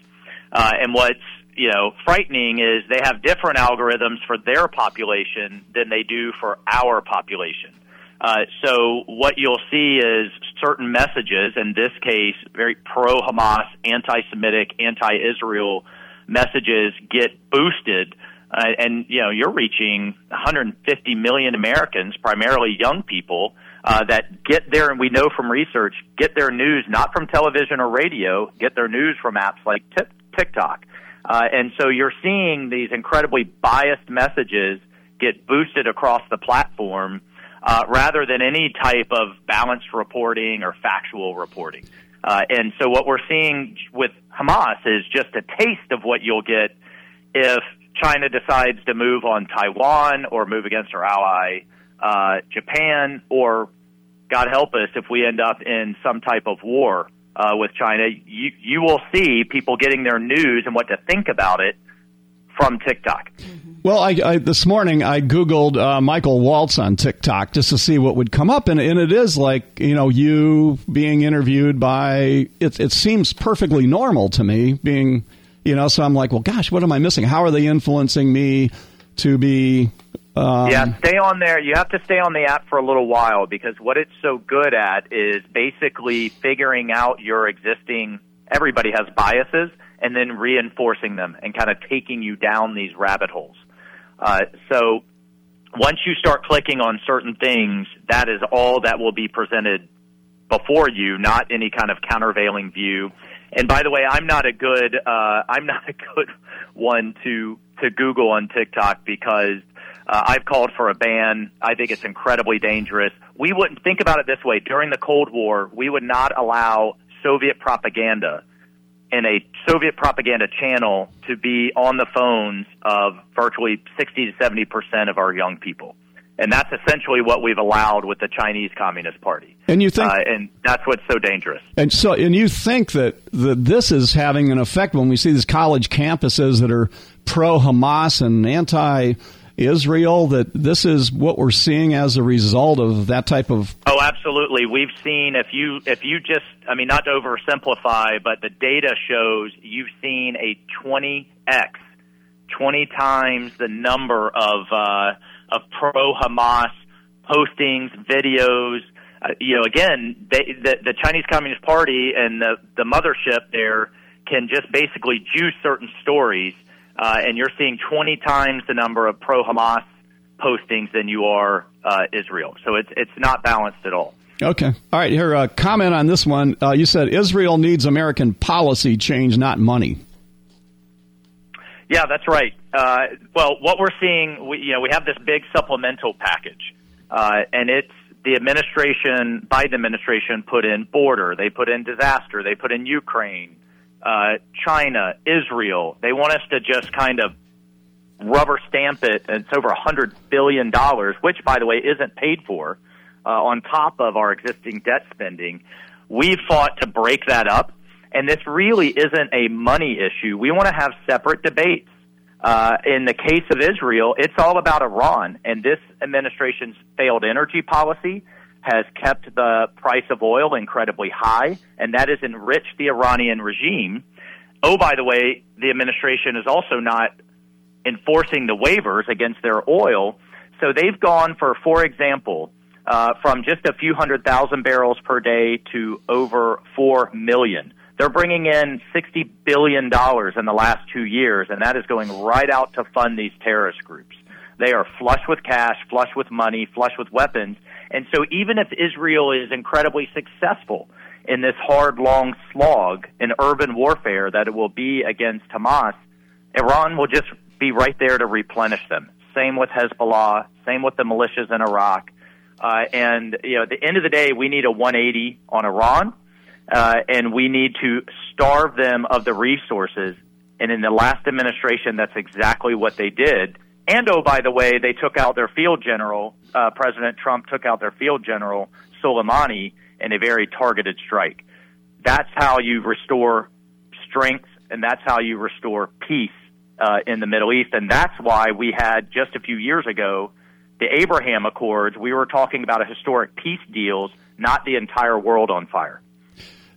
Uh, and what's, you know, frightening is they have different algorithms for their population than they do for our population. Uh, so what you'll see is certain messages, in this case, very pro-Hamas, anti-Semitic, anti-Israel messages get boosted. Uh, and, you know, you're reaching one hundred fifty million Americans, primarily young people, uh, that get their, and we know from research, get their news not from television or radio, get their news from apps like TikTok. TikTok. Uh, and so you're seeing these incredibly biased messages get boosted across the platform uh, rather than any type of balanced reporting or factual reporting. Uh, and so what we're seeing with Hamas is just a taste of what you'll get if China decides to move on Taiwan or move against our ally uh, Japan, or God help us if we end up in some type of war Uh, with China. You you will see people getting their news and what to think about it from TikTok. Well, I, I, this morning I Googled uh, Michael Waltz on TikTok just to see what would come up, and, and it is like, you know, you being interviewed by, it, it seems perfectly normal to me, being, you know, so I'm like, well, gosh, what am I missing? How are they influencing me to be... Um, yeah, stay on there. You have to stay on the app for a little while because what it's so good at is basically figuring out your existing, everybody has biases, and then reinforcing them and kind of taking you down these rabbit holes. Uh, so once you start clicking on certain things, that is all that will be presented before you, not any kind of countervailing view. And by the way, I'm not a good, uh, I'm not a good one to, to Google on TikTok because Uh, I've called for a ban. I think it's incredibly dangerous. We wouldn't think about it this way. During the Cold War, we would not allow Soviet propaganda and a Soviet propaganda channel to be on the phones of virtually sixty to seventy percent of our young people. And that's essentially what we've allowed with the Chinese Communist Party. And you think, uh, and that's what's so dangerous. And so, and you think that, that this is having an effect when we see these college campuses that are pro-Hamas and anti Israel, that this is what we're seeing as a result of that type of... Oh, absolutely. We've seen, if you if you just, I mean, not to oversimplify, but the data shows you've seen a twenty x, twenty times the number of uh, of pro-Hamas postings, videos. Uh, you know, again, they, the, the Chinese Communist Party and the, the mothership there can just basically juice certain stories. Uh, and you're seeing twenty times the number of pro-Hamas postings than you are uh, Israel. So it's it's not balanced at all. Okay. All right. Here, uh, comment on this one. Uh, you said Israel needs American policy change, not money. Yeah, that's right. Uh, well, what we're seeing, we, you know, we have this big supplemental package, uh, and it's the administration, Biden administration, put in border. They put in disaster. They put in Ukraine. Uh, China, Israel, they want us to just kind of rubber stamp it. It's over one hundred billion dollars, which, by the way, isn't paid for, uh, on top of our existing debt spending. We've fought to break that up, and this really isn't a money issue. We want to have separate debates. Uh, in the case of Israel, it's all about Iran, and this administration's failed energy policy has kept the price of oil incredibly high, and that has enriched the Iranian regime. Oh, by the way, the administration is also not enforcing the waivers against their oil. So they've gone for, for example, uh, from just a few hundred thousand barrels per day to over four million. They're bringing in sixty billion dollars in the last two years, and that is going right out to fund these terrorist groups. They are flush with cash, flush with money, flush with weapons. And so even if Israel is incredibly successful in this hard, long slog in urban warfare that it will be against Hamas, Iran will just be right there to replenish them. Same with Hezbollah, same with the militias in Iraq. Uh, and, you know, at the end of the day, we need a one eighty on Iran. Uh, and we need to starve them of the resources. And in the last administration, that's exactly what they did. And, oh, by the way, they took out their field general. Uh, President Trump took out their field general, Soleimani, in a very targeted strike. That's how you restore strength, and that's how you restore peace uh, in the Middle East. And that's why we had, just a few years ago, the Abraham Accords. We were talking about a historic peace deals, not the entire world on fire.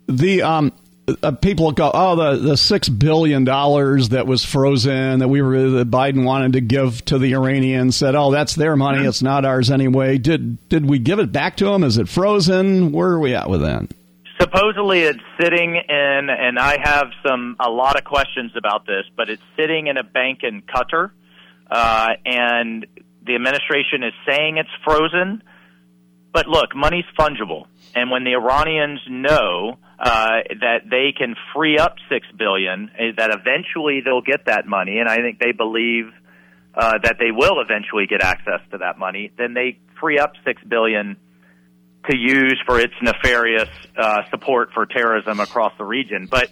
The um, uh, people go, oh, the, the six billion dollars that was frozen that we were that Biden wanted to give to the Iranians, said, oh, that's their money. Mm-hmm. It's not ours anyway. Did did we give it back to them? Is it frozen? Where are we at with that? Supposedly it's sitting in, and I have some a lot of questions about this, but it's sitting in a bank in Qatar, uh, and the administration is saying it's frozen. But look, money's fungible. And when the Iranians know uh, that they can free up six billion dollars, that eventually they'll get that money, and I think they believe uh, that they will eventually get access to that money, then they free up six billion dollars to use for its nefarious uh, support for terrorism across the region. But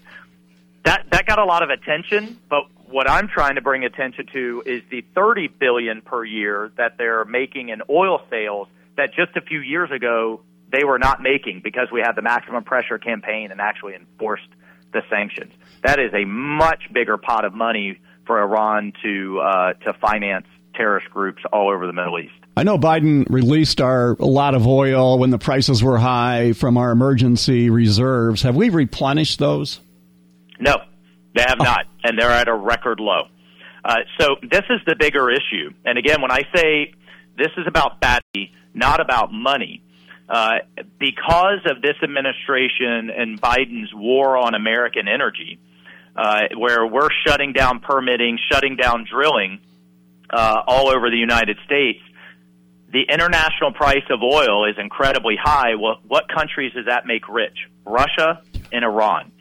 that that got a lot of attention, but what I'm trying to bring attention to is the thirty billion dollars per year that they're making in oil sales that just a few years ago they were not making because we had the maximum pressure campaign and actually enforced the sanctions. That is a much bigger pot of money for Iran to uh, to finance terrorist groups all over the Middle East. I know Biden released our a lot of oil when the prices were high from our emergency reserves. Have we replenished those? No, they have oh. not, and they're at a record low. Uh, so this is the bigger issue. And again, when I say this is about batty, not about money. Uh, because of this administration and Biden's war on American energy, uh, where we're shutting down permitting, shutting down drilling uh, all over the United States, the international price of oil is incredibly high. Well, what countries does that make rich? Russia and Iran.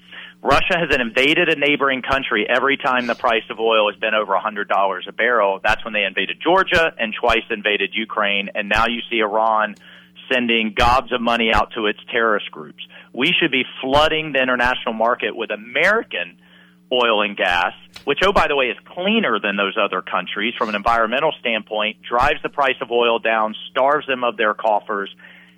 Russia has invaded a neighboring country every time the price of oil has been over one hundred dollars a barrel. That's when they invaded Georgia and twice invaded Ukraine, and now you see Iran sending gobs of money out to its terrorist groups. We should be flooding the international market with American oil and gas, which, oh, by the way, is cleaner than those other countries from an environmental standpoint, drives the price of oil down, starves them of their coffers,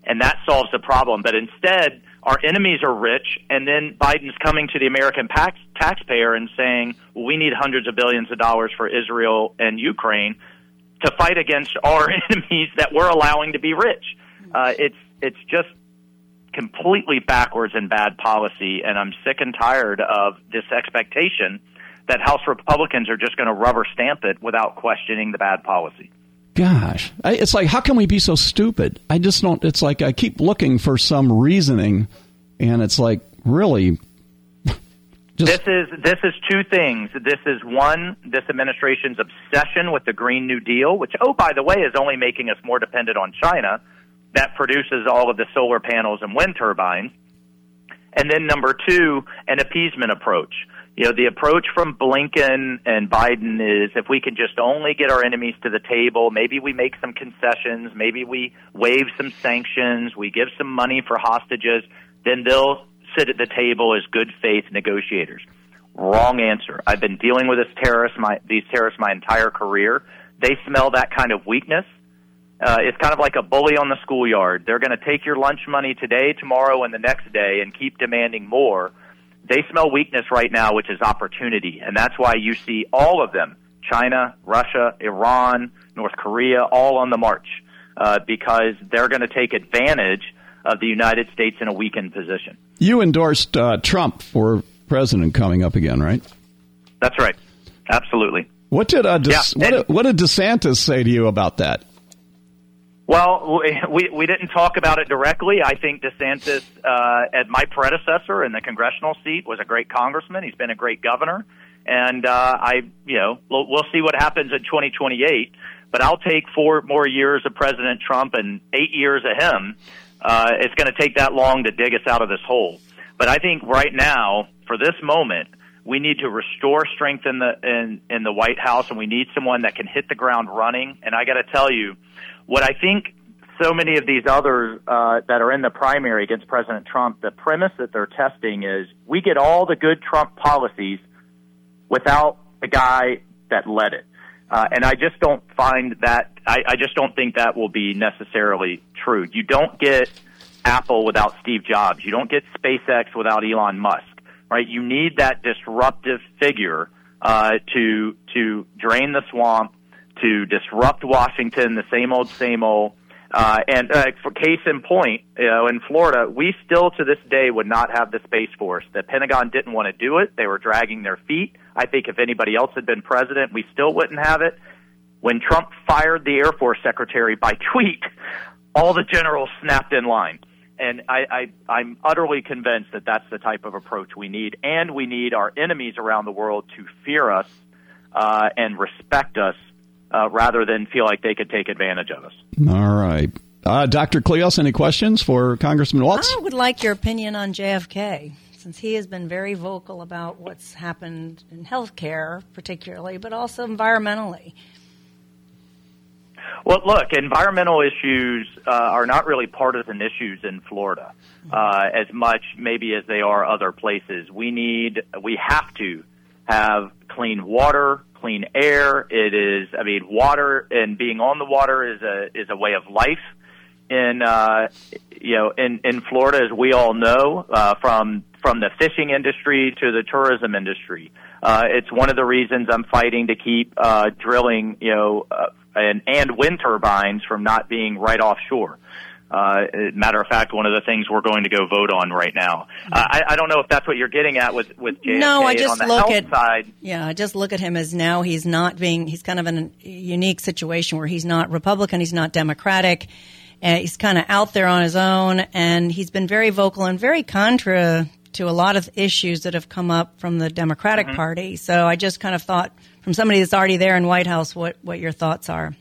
and that solves the problem. But instead, our enemies are rich, and then Biden's coming to the American tax- taxpayer and saying, well, we need hundreds of billions of dollars for Israel and Ukraine to fight against our enemies that we're allowing to be rich. Uh, it's it's just completely backwards and bad policy, and I'm sick and tired of this expectation that House Republicans are just going to rubber stamp it without questioning the bad policy. Gosh, I, it's like, how can we be so stupid? I just don't. It's like I keep looking for some reasoning, and it's like, really. Just... This is this is two things. This is, one, this administration's obsession with the Green New Deal, which, oh, by the way, is only making us more dependent on China. That produces all of the solar panels and wind turbines. And then number two, an appeasement approach. You know, the approach from Blinken and Biden is if we can just only get our enemies to the table, maybe we make some concessions, maybe we waive some sanctions, we give some money for hostages, then they'll sit at the table as good faith negotiators. Wrong answer. I've been dealing with this terrorist, my, these terrorists my entire career. They smell that kind of weakness. Uh, it's kind of like a bully on the schoolyard. They're going to take your lunch money today, tomorrow, and the next day and keep demanding more. They smell weakness right now, which is opportunity, and that's why you see all of them, China, Russia, Iran, North Korea, all on the march uh, because they're going to take advantage of the United States in a weakened position. You endorsed uh, Trump for president coming up again, right? That's right. Absolutely. What did uh, De- yeah, what, did, what did DeSantis say to you about that? Well, we we didn't talk about it directly. I think DeSantis, uh, as my predecessor in the congressional seat, was a great congressman. He's been a great governor, and uh, I, you know, we'll, we'll see what happens in twenty twenty-eight. But I'll take four more years of President Trump and eight years of him. Uh, it's going to take that long to dig us out of this hole. But I think right now, for this moment, we need to restore strength in the in, in the White House, and we need someone that can hit the ground running. And I got to tell you, what I think so many of these others uh, that are in the primary against President Trump, the premise that they're testing is we get all the good Trump policies without the guy that led it. Uh, and I just don't find that I, I just don't think that will be necessarily true. You don't get Apple without Steve Jobs. You don't get SpaceX without Elon Musk. Right? You need that disruptive figure uh, to to drain the swamp, to disrupt Washington, the same old, same old. Uh, and uh, for case in point, you know, in Florida, we still to this day would not have the Space Force. The Pentagon didn't want to do it. They were dragging their feet. I think if anybody else had been president, we still wouldn't have it. When Trump fired the Air Force secretary by tweet, all the generals snapped in line. And I, I, I'm utterly convinced that that's the type of approach we need. And we need our enemies around the world to fear us uh, and respect us uh, rather than feel like they could take advantage of us. All right. Uh, Doctor Klios, any questions for Congressman Waltz? I would like your opinion on J F K, since he has been very vocal about what's happened in health care particularly, but also environmentally. Well, look, environmental issues uh, are not really partisan issues in Florida uh, as much maybe as they are other places. We need, we have to have clean water, clean air. It is, I mean, water and being on the water is a is a way of life in uh, you know in, in Florida, as we all know, uh, from from the fishing industry to the tourism industry. Uh, it's one of the reasons I'm fighting to keep uh, drilling, you know. Uh, And, and wind turbines from not being right offshore. Uh, matter of fact, one of the things we're going to go vote on right now. Uh, I, I don't know if that's what you're getting at with with J F K. No, I just on the look at side. Yeah, I just look at him as now he's not being. He's kind of in a unique situation where he's not Republican, he's not Democratic, uh, he's kind of out there on his own, and he's been very vocal and very contra to a lot of issues that have come up from the Democratic mm-hmm. Party. So I just kind of thought, from somebody that's already there in White House, what, what your thoughts are.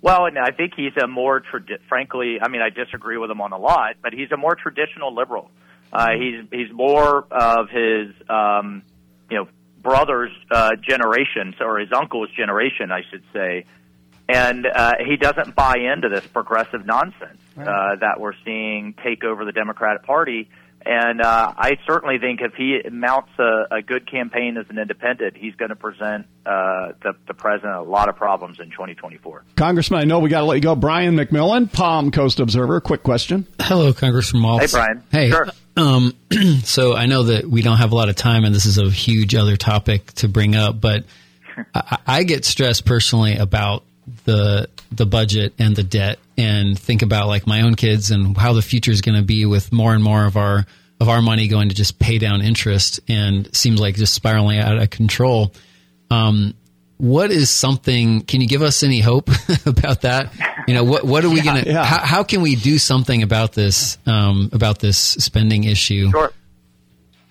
Well, and I think he's a more, tradi- frankly, I mean, I disagree with him on a lot, but he's a more traditional liberal. Uh, he's he's more of his, um, you know, brother's uh, generation, or his uncle's generation, I should say. And uh, he doesn't buy into this progressive nonsense right. uh, that we're seeing take over the Democratic Party. And uh, I certainly think if he mounts a, a good campaign as an independent, he's going to present uh, the, the president a lot of problems in twenty twenty-four. Congressman, I know we got to let you go. Brian McMillan, Palm Coast Observer. Quick question. Hello, Congressman Waltz. Hey, Brian. Hey. Sure. Um, so I know that we don't have a lot of time, and this is a huge other topic to bring up, but I, I get stressed personally about the the budget and the debt, and think about like my own kids and how the future is going to be with more and more of our of our money going to just pay down interest, and seems like just spiraling out of control. Um, what is something? Can you give us any hope about that? You know, what what are we yeah, going to? Yeah. How, how can we do something about this um, about this spending issue? Sure.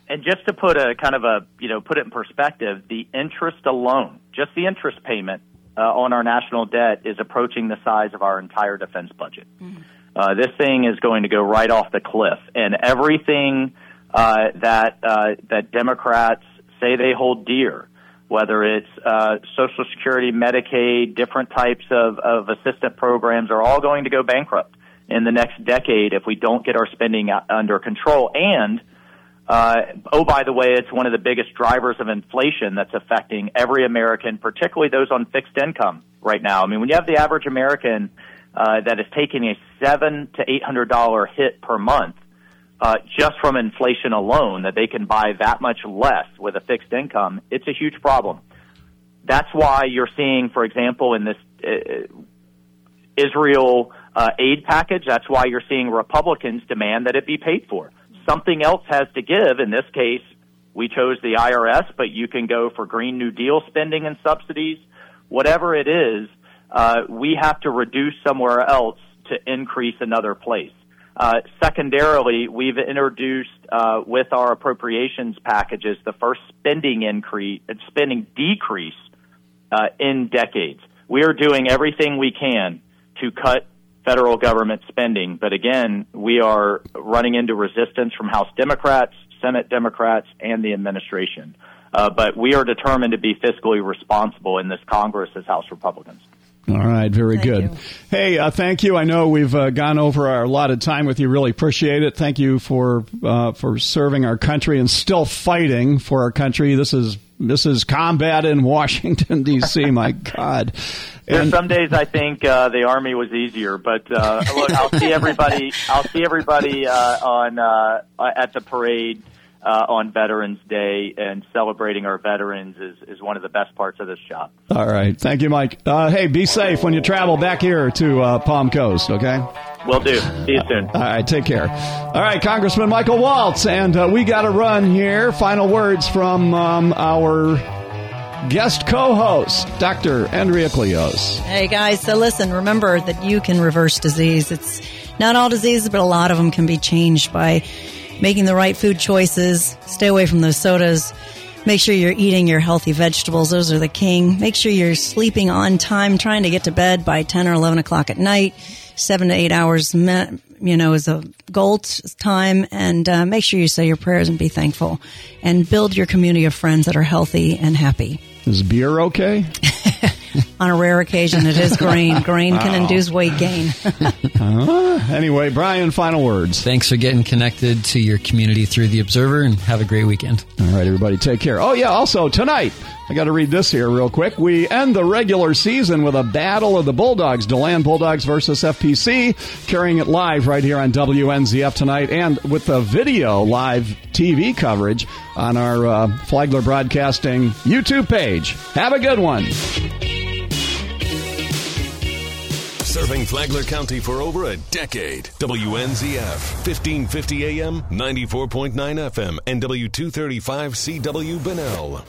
And just to put a kind of a you know put it in perspective, the interest alone, just the interest payment Uh, on our national debt is approaching the size of our entire defense budget. Mm-hmm. Uh, this thing is going to go right off the cliff, and everything uh, that uh, that Democrats say they hold dear, whether it's uh, Social Security, Medicaid, different types of, of assistance programs, are all going to go bankrupt in the next decade if we don't get our spending under control. And Uh, oh, by the way, it's one of the biggest drivers of inflation that's affecting every American, particularly those on fixed income right now. I mean, when you have the average American uh, that is taking a seven to eight hundred dollar hit per month uh, just from inflation alone, that they can buy that much less with a fixed income, it's a huge problem. That's why you're seeing, for example, in this uh, Israel uh, aid package, that's why you're seeing Republicans demand that it be paid for. Something else has to give, in this case, We chose the I R S, but you can go for Green New Deal spending and subsidies. Whatever it is, uh, we have to reduce somewhere else to increase another place. Uh, secondarily, we've introduced uh, with our appropriations packages the first spending increase, spending decrease uh, in decades. We are doing everything we can to cut federal government spending, but again, we are running into resistance from House Democrats, Senate Democrats, and the administration. Uh, but we are determined to be fiscally responsible in this Congress as House Republicans. All right. Very thank good. You. Hey, uh, thank you. I know we've uh, gone over our allotted time with you. Really appreciate it. Thank you for uh, for serving our country and still fighting for our country. This is this is combat in Washington, D C My God. And there are some days I think uh, the Army was easier, but uh, look, I'll see everybody. I'll see everybody uh, on uh, at the parade. Uh, on Veterans Day, and celebrating our veterans is, is one of the best parts of this job. All right. Thank you, Mike. Uh, hey, be safe when you travel back here to uh, Palm Coast, okay? Will do. See you soon. Uh, all right. Take care. All right, Congressman Michael Waltz, and uh, we got to run here. Final words from um, our guest co-host, Doctor Andrea Klios. Hey, guys. So listen, remember that you can reverse disease. It's not all diseases, but a lot of them can be changed by making the right food choices, stay away from those sodas, make sure you're eating your healthy vegetables. Those are the king. Make sure you're sleeping on time, trying to get to bed by ten or eleven o'clock at night. Seven to eight hours, you know, is a gold time. And uh, make sure you say your prayers and be thankful. And build your community of friends that are healthy and happy. Is beer okay? On a rare occasion, it is grain. Grain wow. can induce weight gain. uh, anyway, Brian, final words. Thanks for getting connected to your community through The Observer, and have a great weekend. All right, everybody, take care. Oh, yeah, also, tonight, I got to read this here real quick. We end the regular season with a battle of the Bulldogs, Deland Bulldogs versus F P C, carrying it live right here on W N Z F tonight, and with the video live T V coverage on our uh, Flagler Broadcasting YouTube page. Have a good one. Serving Flagler County for over a decade. W N Z F, fifteen fifty A M, ninety-four point nine F M, and W two thirty-five C W Bunnell.